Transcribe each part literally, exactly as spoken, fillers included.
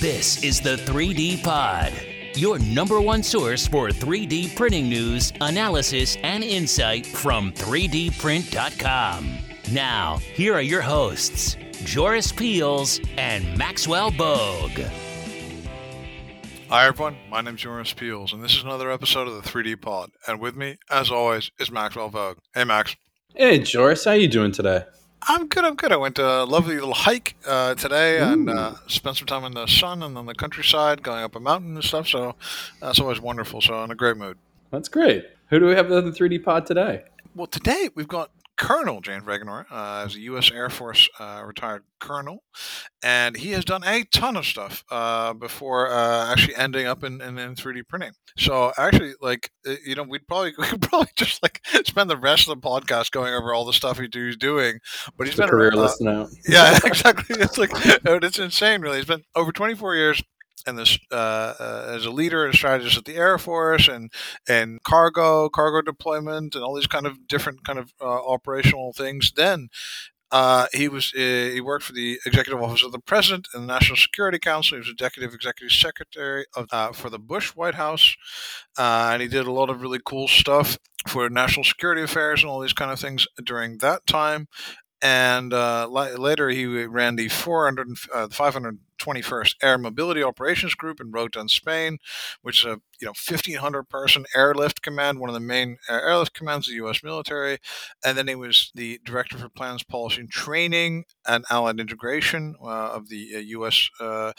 This is the three D Pod, your number one source for three D printing news, analysis, and insight from three D print dot com. Now, here are your hosts, Joris Peels and Maxwell Vogue. Hi everyone, my name's Joris Peels, and this is another episode of the three D Pod. And with me, as always, is Maxwell Vogue. Hey, Max. Hey, Joris. How you doing today? I'm good. I'm good. I went to a lovely little hike uh, today Ooh. and uh, spent some time in the sun and on the countryside, going up a mountain and stuff. So that's always wonderful. So I'm in a great mood. That's great. Who do we have in the three D Pod today? Well, today we've got Colonel James Regenor, uh, is a U S. Air Force uh, retired colonel, and he has done a ton of stuff uh, before uh, actually ending up in, in, in three D printing. So actually, like, you know, we'd probably we could probably just like spend the rest of the podcast going over all the stuff he do, he's doing. But he's been careerless uh, now. Yeah, exactly. It's like it's insane, really. He's been over twenty-four years. And this, uh, uh, as a leader and strategist at the Air Force, and and cargo, cargo deployment, and all these kind of different kind of uh, operational things. Then uh, he was uh, he worked for the Executive Office of the President and the National Security Council. He was executive executive secretary of, uh, for the Bush White House, uh, and he did a lot of really cool stuff for national security affairs and all these kind of things during that time. And uh, li- later he ran the four hundred, uh, five hundred twenty-first Air Mobility Operations Group in Rotan, Spain, which is a you know fifteen hundred person airlift command, one of the main airlift commands of the U S military. And then he was the director for plans, policy, and training and allied integration uh, of the uh, U S Uh,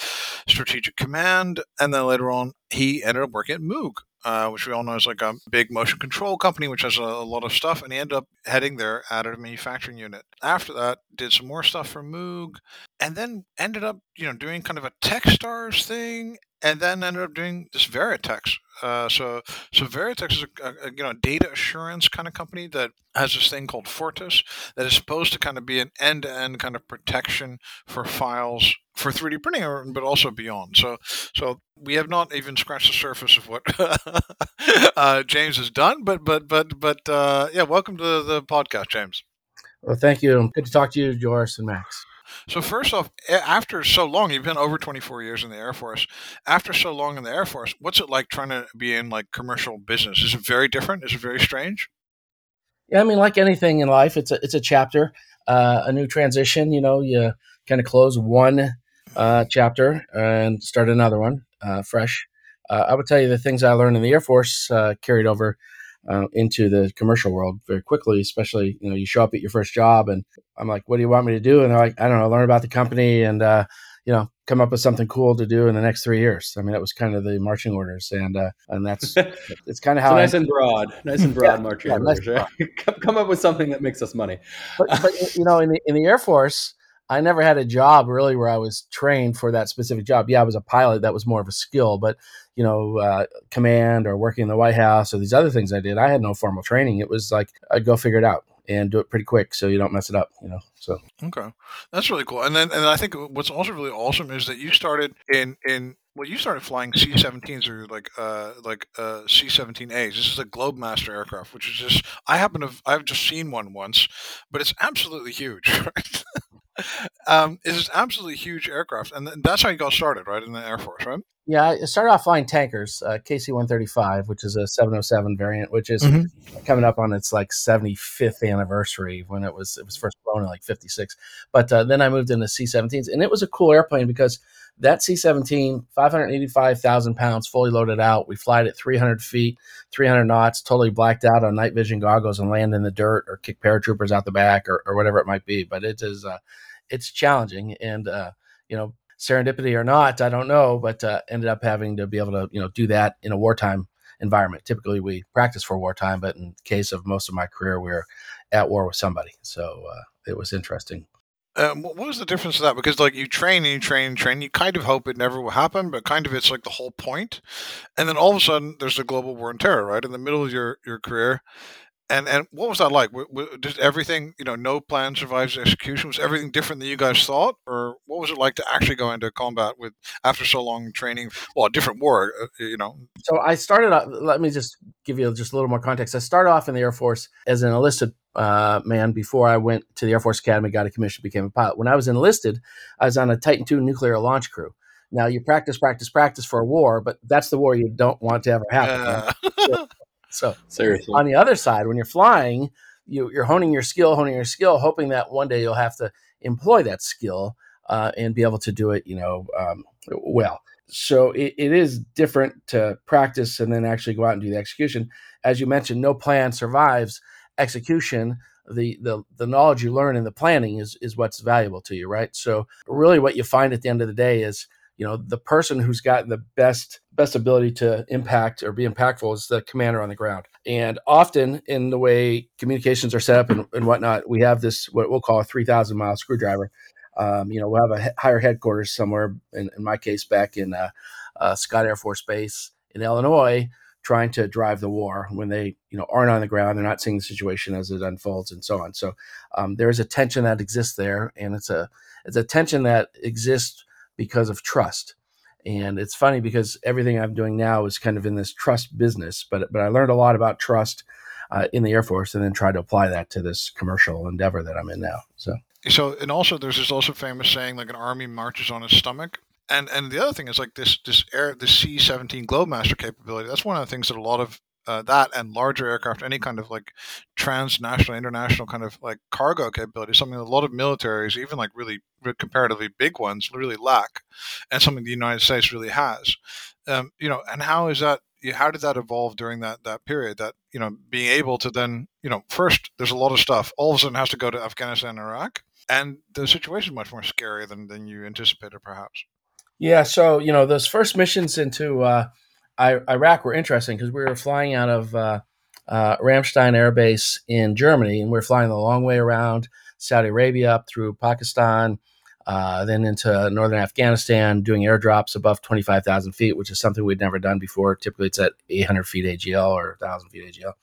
Strategic Command. And then later on, he ended up working at Moog. Uh, which we all know is like a big motion control company, which has a, a lot of stuff. And he ended up heading their additive manufacturing unit. After that, did some more stuff for Moog, and then ended up, you know, doing kind of a TechStars thing, and then ended up doing this VeriTX. Uh, so, so VeriTX is a, a you know data assurance kind of company that has this thing called Fortis that is supposed to kind of be an end-to-end kind of protection for files for three D printing, but also beyond. So, so we have not even scratched the surface of what uh, James has done. But, but, but, but, uh, yeah. Welcome to the podcast, James. Well, thank you. Good to talk to you, Joris and Max. So first off, after so long, you've been over twenty-four years in the Air Force. After so long in the Air Force, what's it like trying to be in like commercial business? Is it very different? Is it very strange? Yeah, I mean, like anything in life, it's a it's a chapter, uh, a new transition. You know, you kind of close one uh, chapter and start another one uh, fresh. Uh, I would tell you the things I learned in the Air Force uh, carried over Uh, into the commercial world very quickly, especially, you know, you show up at your first job and I'm like, what do you want me to do? And they're like, I don't know, learn about the company and, uh, you know, come up with something cool to do in the next three years. I mean, that was kind of the marching orders. And uh, and that's, it's kind of how so nice I, and broad, nice and broad yeah, marching yeah, orders. Nice right? come, come up with something that makes us money. But, but you know, in the, in the Air Force, I never had a job really where I was trained for that specific job. Yeah, I was a pilot. That was more of a skill, but, you know, uh, command or working in the White House or these other things I did, I had no formal training. It was like, I'd go figure it out and do it pretty quick so you don't mess it up, you know, so. Okay. That's really cool. And then, and I think what's also really awesome is that you started in, in, Well, you started flying C seventeens or like uh, like uh, C seventeen A's. This is a Globemaster aircraft, which is just I happen to have, I've just seen one once, but it's absolutely huge. Right? um, it's an absolutely huge aircraft, and that's how you got started, right, in the Air Force, right? Yeah, I started off flying tankers, uh, K C one thirty-five, which is a seven oh seven variant, which is mm-hmm. coming up on its like seventy-fifth anniversary when it was it was first flown in like fifty-six. But uh, then I moved into C seventeens, and it was a cool airplane because that C seventeen, five hundred eighty-five thousand pounds, fully loaded out. We fly it at three hundred feet, three hundred knots, totally blacked out on night vision goggles and land in the dirt or kick paratroopers out the back or, or whatever it might be. But it is, uh, it's challenging. And, uh, you know, serendipity or not, I don't know, but uh, ended up having to be able to, you know, do that in a wartime environment. Typically, we practice for wartime, but in case of most of my career, we we're at war with somebody. So uh, it was interesting. Um, what was the difference of that? Because like you train and you train and train, you kind of hope it never will happen, but kind of it's like the whole point. And then all of a sudden, there's the global war on terror, right, in the middle of your, your career. And and what was that like? W- w- did everything, you know, no plan survives execution? Was everything different than you guys thought, or what was it like to actually go into combat with after so long training? Well, a different war, you know. So I started off. Let me just give you just a little more context. I started off in the Air Force as an enlisted Uh, man, before I went to the Air Force Academy, got a commission, became a pilot. When I was enlisted, I was on a Titan two nuclear launch crew. Now you practice, practice, practice for a war, but that's the war you don't want to ever happen. Uh. Right? So, so seriously, on the other side, when you're flying, you, you're honing your skill, honing your skill, hoping that one day you'll have to employ that skill uh, and be able to do it, you know, um, well. So it, it is different to practice and then actually go out and do the execution. As you mentioned, no plan survives execution. The, the the knowledge you learn in the planning is is what's valuable to you, right? So really what you find at the end of the day is, you know, the person who's got the best best ability to impact or be impactful is the commander on the ground. And often in the way communications are set up and, and whatnot, we have this, what we'll call a three thousand mile screwdriver. Um, you know, we'll have a higher headquarters somewhere, in, in my case, back in uh, uh, Scott Air Force Base in Illinois, trying to drive the war when they, you know, aren't on the ground, they're not seeing the situation as it unfolds and so on. So um, there is a tension that exists there, and it's a it's a tension that exists because of trust. And it's funny because everything I'm doing now is kind of in this trust business, but but I learned a lot about trust uh, in the Air Force, and then tried to apply that to this commercial endeavor that I'm in now. So so and also there's this also famous saying, like, an army marches on its stomach. And and the other thing is, like, this this air this C seventeen Globemaster capability. That's one of the things that a lot of uh, that and larger aircraft, any kind of like transnational, international kind of like cargo capability, something that a lot of militaries, even like really comparatively big ones, really lack, and something the United States really has. Um, you know, and how is that? How did that evolve during that that period? That, you know, being able to then, you know, first there's a lot of stuff all of a sudden has to go to Afghanistan and Iraq, and the situation is much more scary than than you anticipated, perhaps. Yeah, so, you know, those first missions into uh, Iraq were interesting because we were flying out of uh, uh, Ramstein Air Base in Germany, and we were flying the long way around Saudi Arabia up through Pakistan, uh, then into northern Afghanistan, doing airdrops above twenty-five thousand feet, which is something we'd never done before. Typically, it's at eight hundred feet A G L or one thousand feet A G L,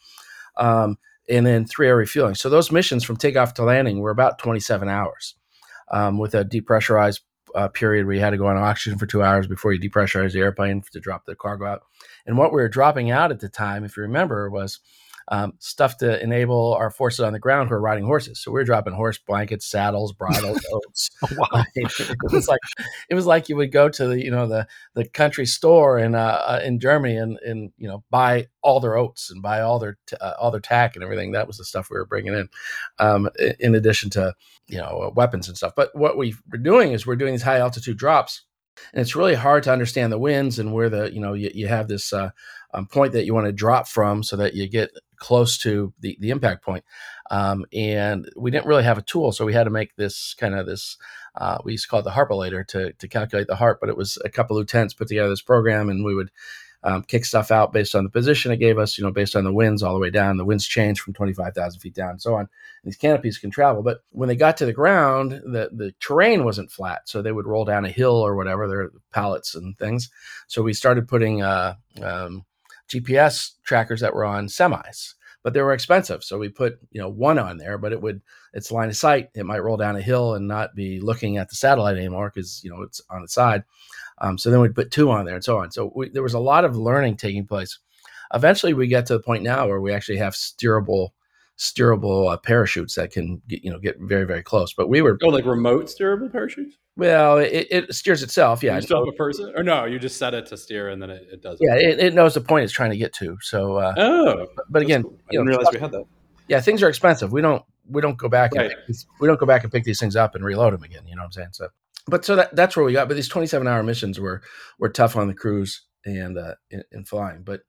um, and then three-hour refueling. So those missions from takeoff to landing were about twenty-seven hours um, with a depressurized Uh, period where you had to go on oxygen for two hours before you depressurize the airplane to drop the cargo out. And what we were dropping out at the time, if you remember, was um, stuff to enable our forces on the ground who are riding horses. So we were dropping horse blankets, saddles, bridles, oats. Wow. I mean, it was like it was like you would go to the you know the the country store in uh, in Germany and and you know buy all their oats and buy all their t- uh, all their tack and everything. That was the stuff we were bringing in, um, in addition to you know weapons and stuff. But what we were doing is we're doing these high altitude drops. And it's really hard to understand the winds and where the, you know, you, you have this uh, um, point that you want to drop from so that you get close to the, the impact point. Um, and we didn't really have a tool. So we had to make this kind of this, uh, we used to call it the harpolator to, to calculate the harp, but it was a couple lieutenants put together this program, and we would um, kick stuff out based on the position it gave us, you know, based on the winds all the way down. The winds change from twenty-five thousand feet down and so on. And these canopies can travel. But when they got to the ground, the, the terrain wasn't flat. So they would roll down a hill or whatever, their pallets and things. So we started putting uh, um, G P S trackers that were on semis, but they were expensive. So we put, you know, one on there, but it would, it's line of sight. It might roll down a hill and not be looking at the satellite anymore because, you know, it's on its side. Um, so then we'd put two on there and so on. So we, there was a lot of learning taking place. Eventually, we get to the point now where we actually have steerable, steerable uh, parachutes that can get, you know get very very close. But we were oh, like remote steerable parachutes. Well, it, it steers itself. Yeah, you still have a person, or no? You just set it to steer and then it, it does. Yeah, it, it knows the point it's trying to get to. So uh, oh, but, but again, cool. I didn't you know, realize we had that. Yeah, things are expensive. We don't we don't go back right. and pick these, we don't go back and pick these things up and reload them again. You know what I'm saying? So. But so that, that's where we got. But these twenty-seven hour missions were were tough on the crews and uh, in, in flying. But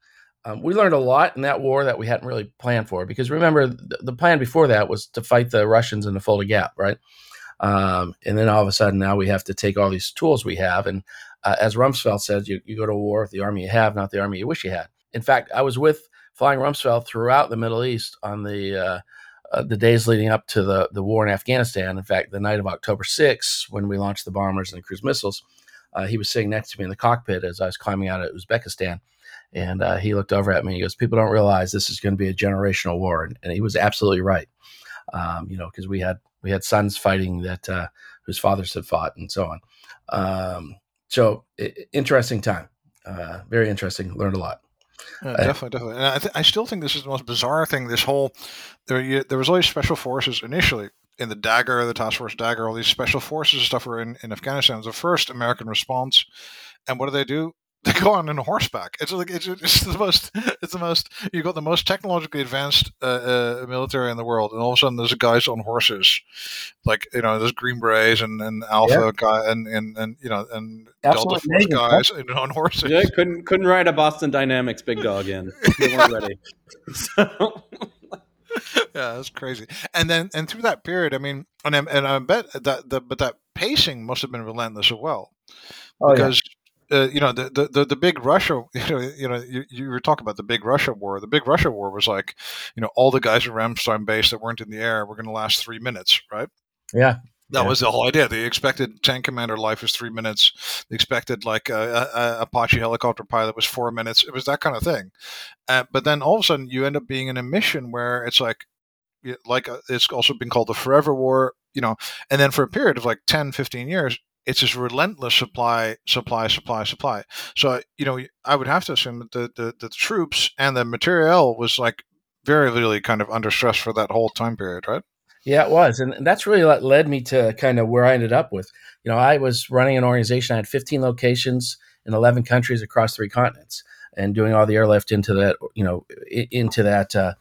um, we learned a lot in that war that we hadn't really planned for. Because remember, the, the plan before that was to fight the Russians in the Fulda Gap, right? Um, and then all of a sudden now we have to take all these tools we have. And uh, as Rumsfeld said, you, you go to war with the army you have, not the army you wish you had. In fact, I was with flying Rumsfeld throughout the Middle East on the uh, – Uh, the days leading up to the, the war in Afghanistan. In fact, the night of October sixth, when we launched the bombers and the cruise missiles, uh, he was sitting next to me in the cockpit as I was climbing out of Uzbekistan. And uh, he looked over at me and he goes, people don't realize this is going to be a generational war. And, and he was absolutely right, um, you know, because we had we had sons fighting that uh, whose fathers had fought and so on. Um, so it, interesting time, uh, very interesting, learned a lot. Yeah, definitely, definitely. And I, th- I still think this is the most bizarre thing. This whole there, you, there was always special forces initially, in the Dagger, the Task Force Dagger, all these special forces stuff were in, in Afghanistan. It was the first American response. And what do they do? They go on in horseback. It's like it's, it's the most. It's the most. You've got the most technologically advanced uh, uh, military in the world, and all of a sudden there's guys on horses, like you know, there's Green Berets and, and Alpha yeah. guy and, and and you know and Absolute Delta Force guys and, on horses. Yeah, couldn't couldn't ride a Boston Dynamics big dog in. They weren't ready. So. Yeah, that's crazy. And then and through that period, I mean, and I, and I bet that the but that pacing must have been relentless as well, oh, because. Yeah. Uh, you know the, the the big Russia. You know, you know, you, you were talking about the big Russia war. The big Russia war was like, you know, all the guys at Ramstein base that weren't in the air were going to last three minutes, right? Yeah, that yeah. was the whole idea. They expected tank commander life was three minutes. They expected like a, a, a Apache helicopter pilot was four minutes. It was that kind of thing. Uh, but then all of a sudden, you end up being in a mission where it's like, like a, it's also been called the Forever War. You know, and then for a period of like ten, fifteen years. It's this relentless supply, supply, supply, supply. So, you know, I would have to assume that the, the, the troops and the materiel was like very literally kind of under stress for that whole time period, right? Yeah, it was. And that's really what led me to kind of where I ended up with. You know, I was running an organization. I had fifteen locations in eleven countries across three continents and doing all the airlift into that, you know, into that uh,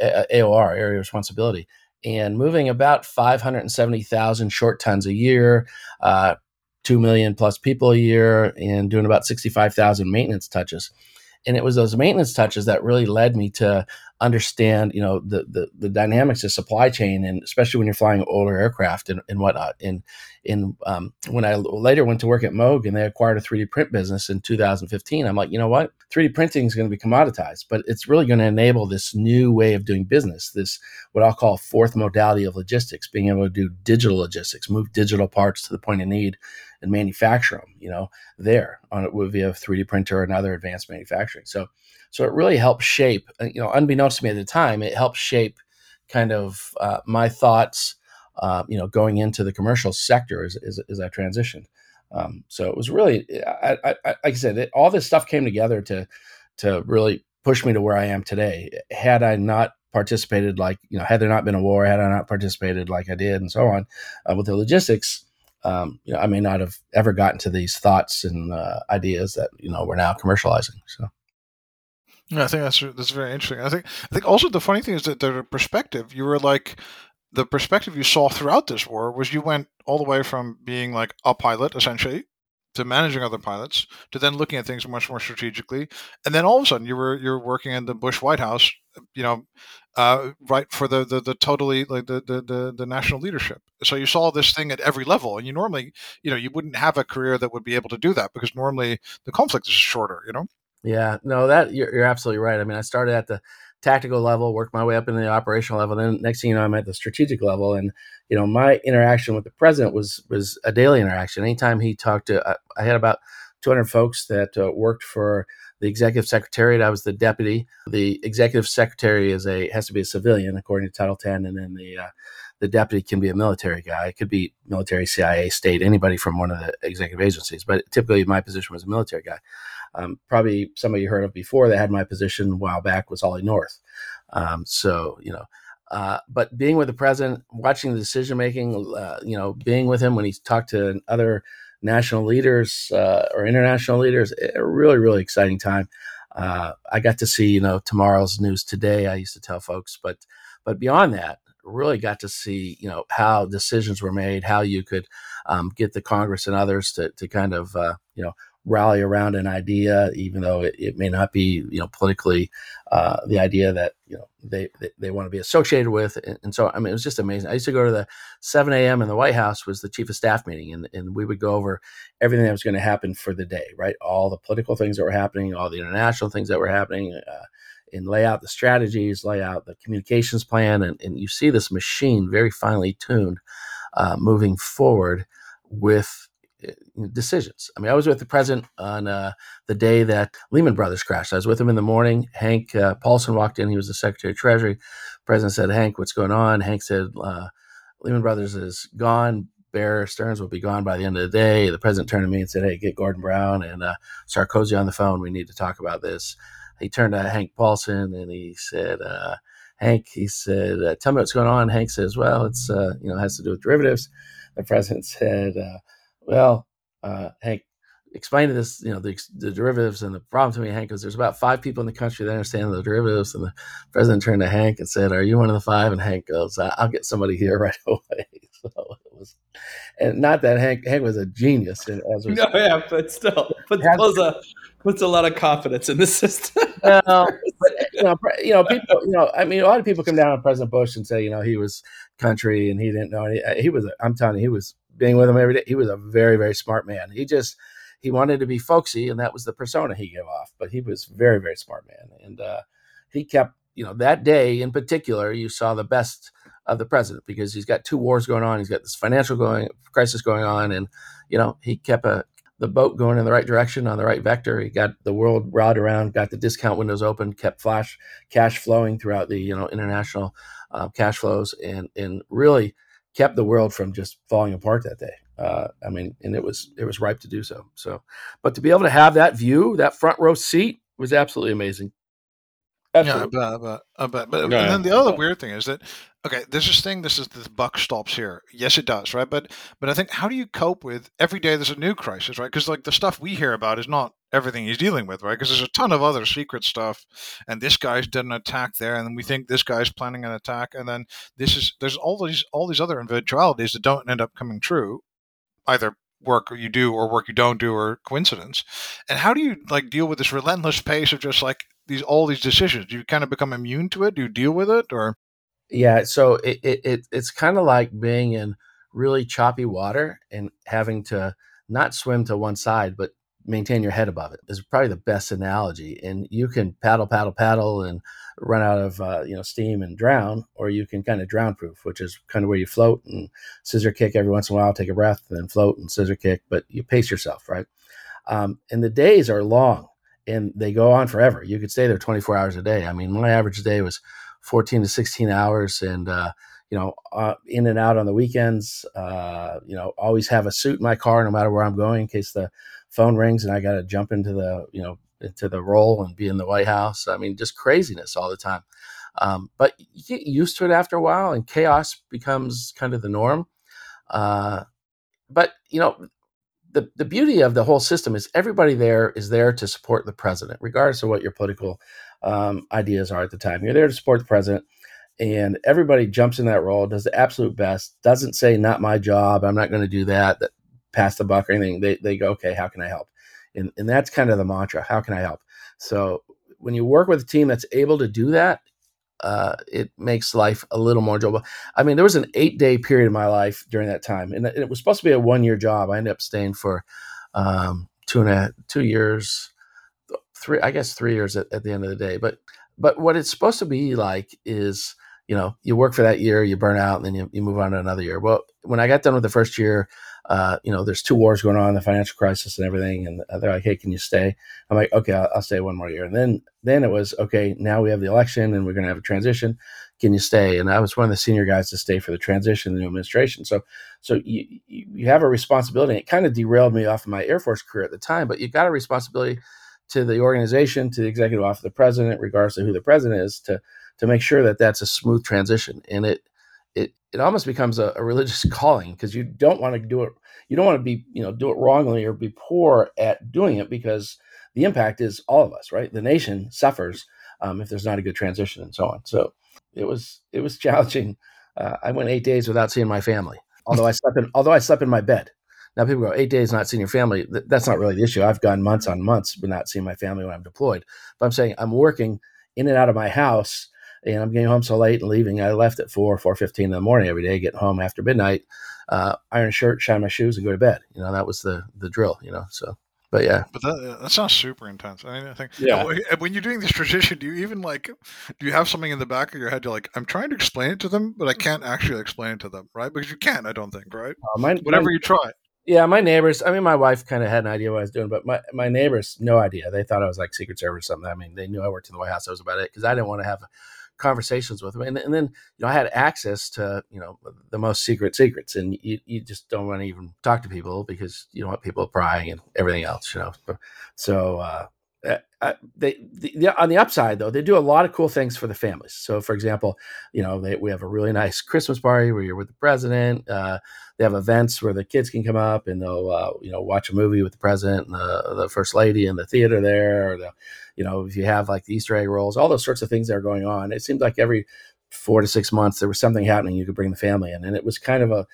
A O R, area of responsibility, and moving about five hundred seventy thousand short tons a year, uh, two million plus people a year, and doing about sixty-five thousand maintenance touches. And it was those maintenance touches that really led me to understand, you know, the, the, the dynamics of supply chain, and especially when you're flying older aircraft and, and whatnot. And, and um, when I later went to work at Moog and they acquired a three D print business in two thousand fifteen, I'm like, you know what, three D printing is going to be commoditized, but it's really going to enable this new way of doing business, this what I'll call fourth modality of logistics, being able to do digital logistics, move digital parts to the point of need and manufacture them, you know, there on it would be a three D printer and other advanced manufacturing. So So it really helped shape, you know, unbeknownst to me at the time, it helped shape kind of uh, my thoughts, uh, you know, going into the commercial sector as, as, as I transitioned. Um, so it was really, I, I, like I said, it, all this stuff came together to to really push me to where I am today. Had I not participated, like, you know, had there not been a war, had I not participated like I did and so on uh, with the logistics, um, you know, I may not have ever gotten to these thoughts and uh, ideas that, you know, we're now commercializing, so. Yeah, I think that's that's very interesting. I think I think also the funny thing is that the perspective you were like the perspective you saw throughout this war was you went all the way from being like a pilot essentially to managing other pilots to then looking at things much more strategically, and then all of a sudden you were you're working in the Bush White House, you know, uh, right for the the, the totally like the, the the the national leadership. So you saw this thing at every level, and you normally you know you wouldn't have a career that would be able to do that because normally the conflict is shorter, you know. Yeah, no, that you're, you're absolutely right. I mean, I started at the tactical level, worked my way up into the operational level. Then next thing you know, I'm at the strategic level. And, you know, my interaction with the president was was a daily interaction. Anytime he talked to, I, I had about two hundred folks that uh, worked for the executive secretariat. I was the deputy. The executive secretary is a has to be a civilian, according to Title ten. And then the uh, the deputy can be a military guy. It could be military, C I A, state, anybody from one of the executive agencies. But typically my position was a military guy. Um, probably somebody you heard of before that had my position a while back was Ollie North. Um, so, you know, uh, but being with the president, watching the decision making, uh, you know, being with him when he talked to other national leaders uh, or international leaders, a really, really exciting time. Uh, I got to see, you know, tomorrow's news today, I used to tell folks, but but beyond that, really got to see, you know, how decisions were made, how you could um, get the Congress and others to, to kind of, uh, you know, rally around an idea, even though it, it may not be, you know, politically uh, the idea that, you know, they, they, they want to be associated with. And, and so, I mean, it was just amazing. I used to go to the seven a.m. in the White House was the chief of staff meeting, and, and we would go over everything that was going to happen for the day, right? All the political things that were happening, all the international things that were happening, uh, and lay out the strategies, lay out the communications plan. And, and you see this machine very finely tuned uh, moving forward with decisions. I mean, I was with the president on uh, the day that Lehman Brothers crashed. I was with him in the morning. Hank uh, Paulson walked in. He was the Secretary of Treasury. The president said, "Hank, what's going on?" Hank said, uh, "Lehman Brothers is gone. Bear Stearns will be gone by the end of the day." The president turned to me and said, "Hey, get Gordon Brown and uh, Sarkozy on the phone. We need to talk about this." He turned to Hank Paulson and he said, uh, Hank, he said, uh, tell me what's going on. Hank says, well, it's, uh, you know, has to do with derivatives. The president said, uh, well, uh, Hank, explain this, you know, the, the derivatives and the problem to me. Hank goes, there's about five people in the country that understand the derivatives. And the president turned to Hank and said, are you one of the five? And Hank goes, I'll get somebody here right away. So it was, and not that Hank, Hank was a genius. As was, no, yeah, but still, puts, has, puts, a, puts a lot of confidence in the system. No, but, you know, you know, people, you know, I mean, a lot of people come down on President Bush and say, you know, he was country and he didn't know any, he was, I'm telling you, he was being with him every day. He was a very, very smart man. He just, he wanted to be folksy, and that was the persona he gave off. But he was very, very smart man, and uh, he kept, you know, that day in particular, you saw the best of the president because he's got two wars going on, he's got this financial going crisis going on, and you know he kept a, the boat going in the right direction on the right vector. He got the world rod around, got the discount windows open, kept flash cash flowing throughout the you know international uh, cash flows, and and really kept the world from just falling apart that day. Uh, I mean, and it was it was ripe to do so. So, but to be able to have that view, that front row seat, was absolutely amazing. Absolutely. Yeah, but but, but, but yeah. And then the other weird thing is that okay, there's this thing. This is this buck stops here. Yes, it does, right? But but I think how do you cope with every day? There's a new crisis, right? Because like the stuff we hear about is not everything he's dealing with, right? Because there's a ton of other secret stuff, and this guy's done an attack there, and then we think this guy's planning an attack, and then this is there's all these all these other eventualities that don't end up coming true, either work you do or work you don't do or coincidence. And how do you like deal with this relentless pace of just like these all these decisions? Do you kind of become immune to it? Do you deal with it? Or yeah, so it it it's kind of like being in really choppy water and having to not swim to one side, but maintain your head above it is probably the best analogy. And you can paddle, paddle, paddle and run out of, uh, you know, steam and drown, or you can kind of drown proof, which is kind of where you float and scissor kick every once in a while, take a breath and then float and scissor kick, but you pace yourself. Right. Um, and the days are long and they go on forever. You could stay there twenty-four hours a day. I mean, my average day was fourteen to sixteen hours and, uh, you know, uh, in and out on the weekends, uh, you know, always have a suit in my car no matter where I'm going in case the phone rings and I got to jump into the, you know, into the role and be in the White House. I mean, just craziness all the time. Um, but you get used to it after a while and chaos becomes kind of the norm. Uh, but, you know, the, the beauty of the whole system is everybody there is there to support the president, regardless of what your political um, ideas are at the time. You're there to support the president. And everybody jumps in that role, does the absolute best, doesn't say, not my job, I'm not going to do that, that pass the buck or anything. They they go, okay, how can I help? And and that's kind of the mantra, how can I help? So when you work with a team that's able to do that, uh, it makes life a little more enjoyable. I mean, there was an eight-day period of my life during that time, and it was supposed to be a one-year job. I ended up staying for um, two and a, two years, three, I guess three years at, at the end of the day. But but what it's supposed to be like is, you know, you work for that year, you burn out, and then you, you move on to another year. Well, when I got done with the first year, uh, you know, there's two wars going on, the financial crisis and everything. And they're like, hey, can you stay? I'm like, okay, I'll, I'll stay one more year. And then, then it was, okay, now we have the election and we're going to have a transition. Can you stay? And I was one of the senior guys to stay for the transition, the new administration. So, so you, you have a responsibility. It kind of derailed me off of my Air Force career at the time, but you got a responsibility to the organization, to the executive office of the president, regardless of who the president is, to, to make sure that that's a smooth transition. And it, It it almost becomes a, a religious calling because you don't want to do it. You don't want to be, you know, do it wrongly or be poor at doing it because the impact is all of us, right? The nation suffers um, if there's not a good transition and so on. So it was it was challenging. Uh, I went eight days without seeing my family, although I slept in although I slept in my bed. Now people go, eight days not seeing your family. Th- that's not really the issue. I've gone months on months without seeing my family when I'm deployed. But I'm saying I'm working in and out of my house. And I'm getting home so late and leaving. I left at four, four fifteen in the morning every day, get home after midnight, uh, iron shirt, shine my shoes, and go to bed. You know, that was the the drill, you know, so, but yeah. But that, that sounds super intense. I mean, I think, yeah. When you're doing this transition, do you even like, do you have something in the back of your head? You're like, I'm trying to explain it to them, but I can't actually explain it to them, right? Because you can't, I don't think, right? Uh, my, Whatever my, you try. Yeah, my neighbors, I mean, my wife kind of had an idea what I was doing, but my, my neighbors, no idea. They thought I was like Secret Service or something. I mean, they knew I worked in the White House. That was about it because I didn't want to have a, conversations with them. And, and then, you know, I had access to, you know, the most secret secrets and you, you just don't want to even talk to people because you don't want people prying and everything else, you know? So, uh, Uh, they, the, the, on the upside, though, they do a lot of cool things for the families. So, for example, you know, they, we have a really nice Christmas party where you're with the president. Uh, they have events where the kids can come up and they'll, uh, you know, watch a movie with the president and the, the first lady in the theater there. Or the, you know, if you have like the Easter egg rolls, all those sorts of things that are going on. It seemed like every four to six months there was something happening. You could bring the family in, and it was kind of a,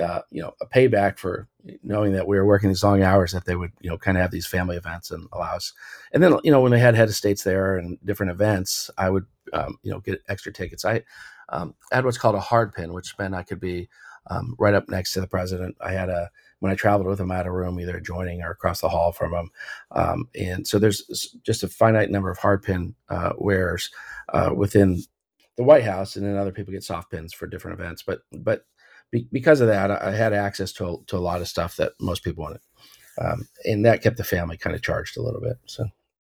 uh, you know, a payback for knowing that we were working these long hours, that they would, you know, kind of have these family events and allow us. And then, you know, when they had head of states there and different events, I would, um, you know, get extra tickets. I um, had what's called a hard pin, which meant I could be um, right up next to the president. I had a, when I traveled with him, I had a room either adjoining or across the hall from him. Um, and so there's just a finite number of hard pin uh, wearers uh, within the White House. And then other people get soft pins for different events, but, but, because of that, I had access to, to a lot of stuff that most people wanted. Um, and that kept the family kind of charged a little bit. So,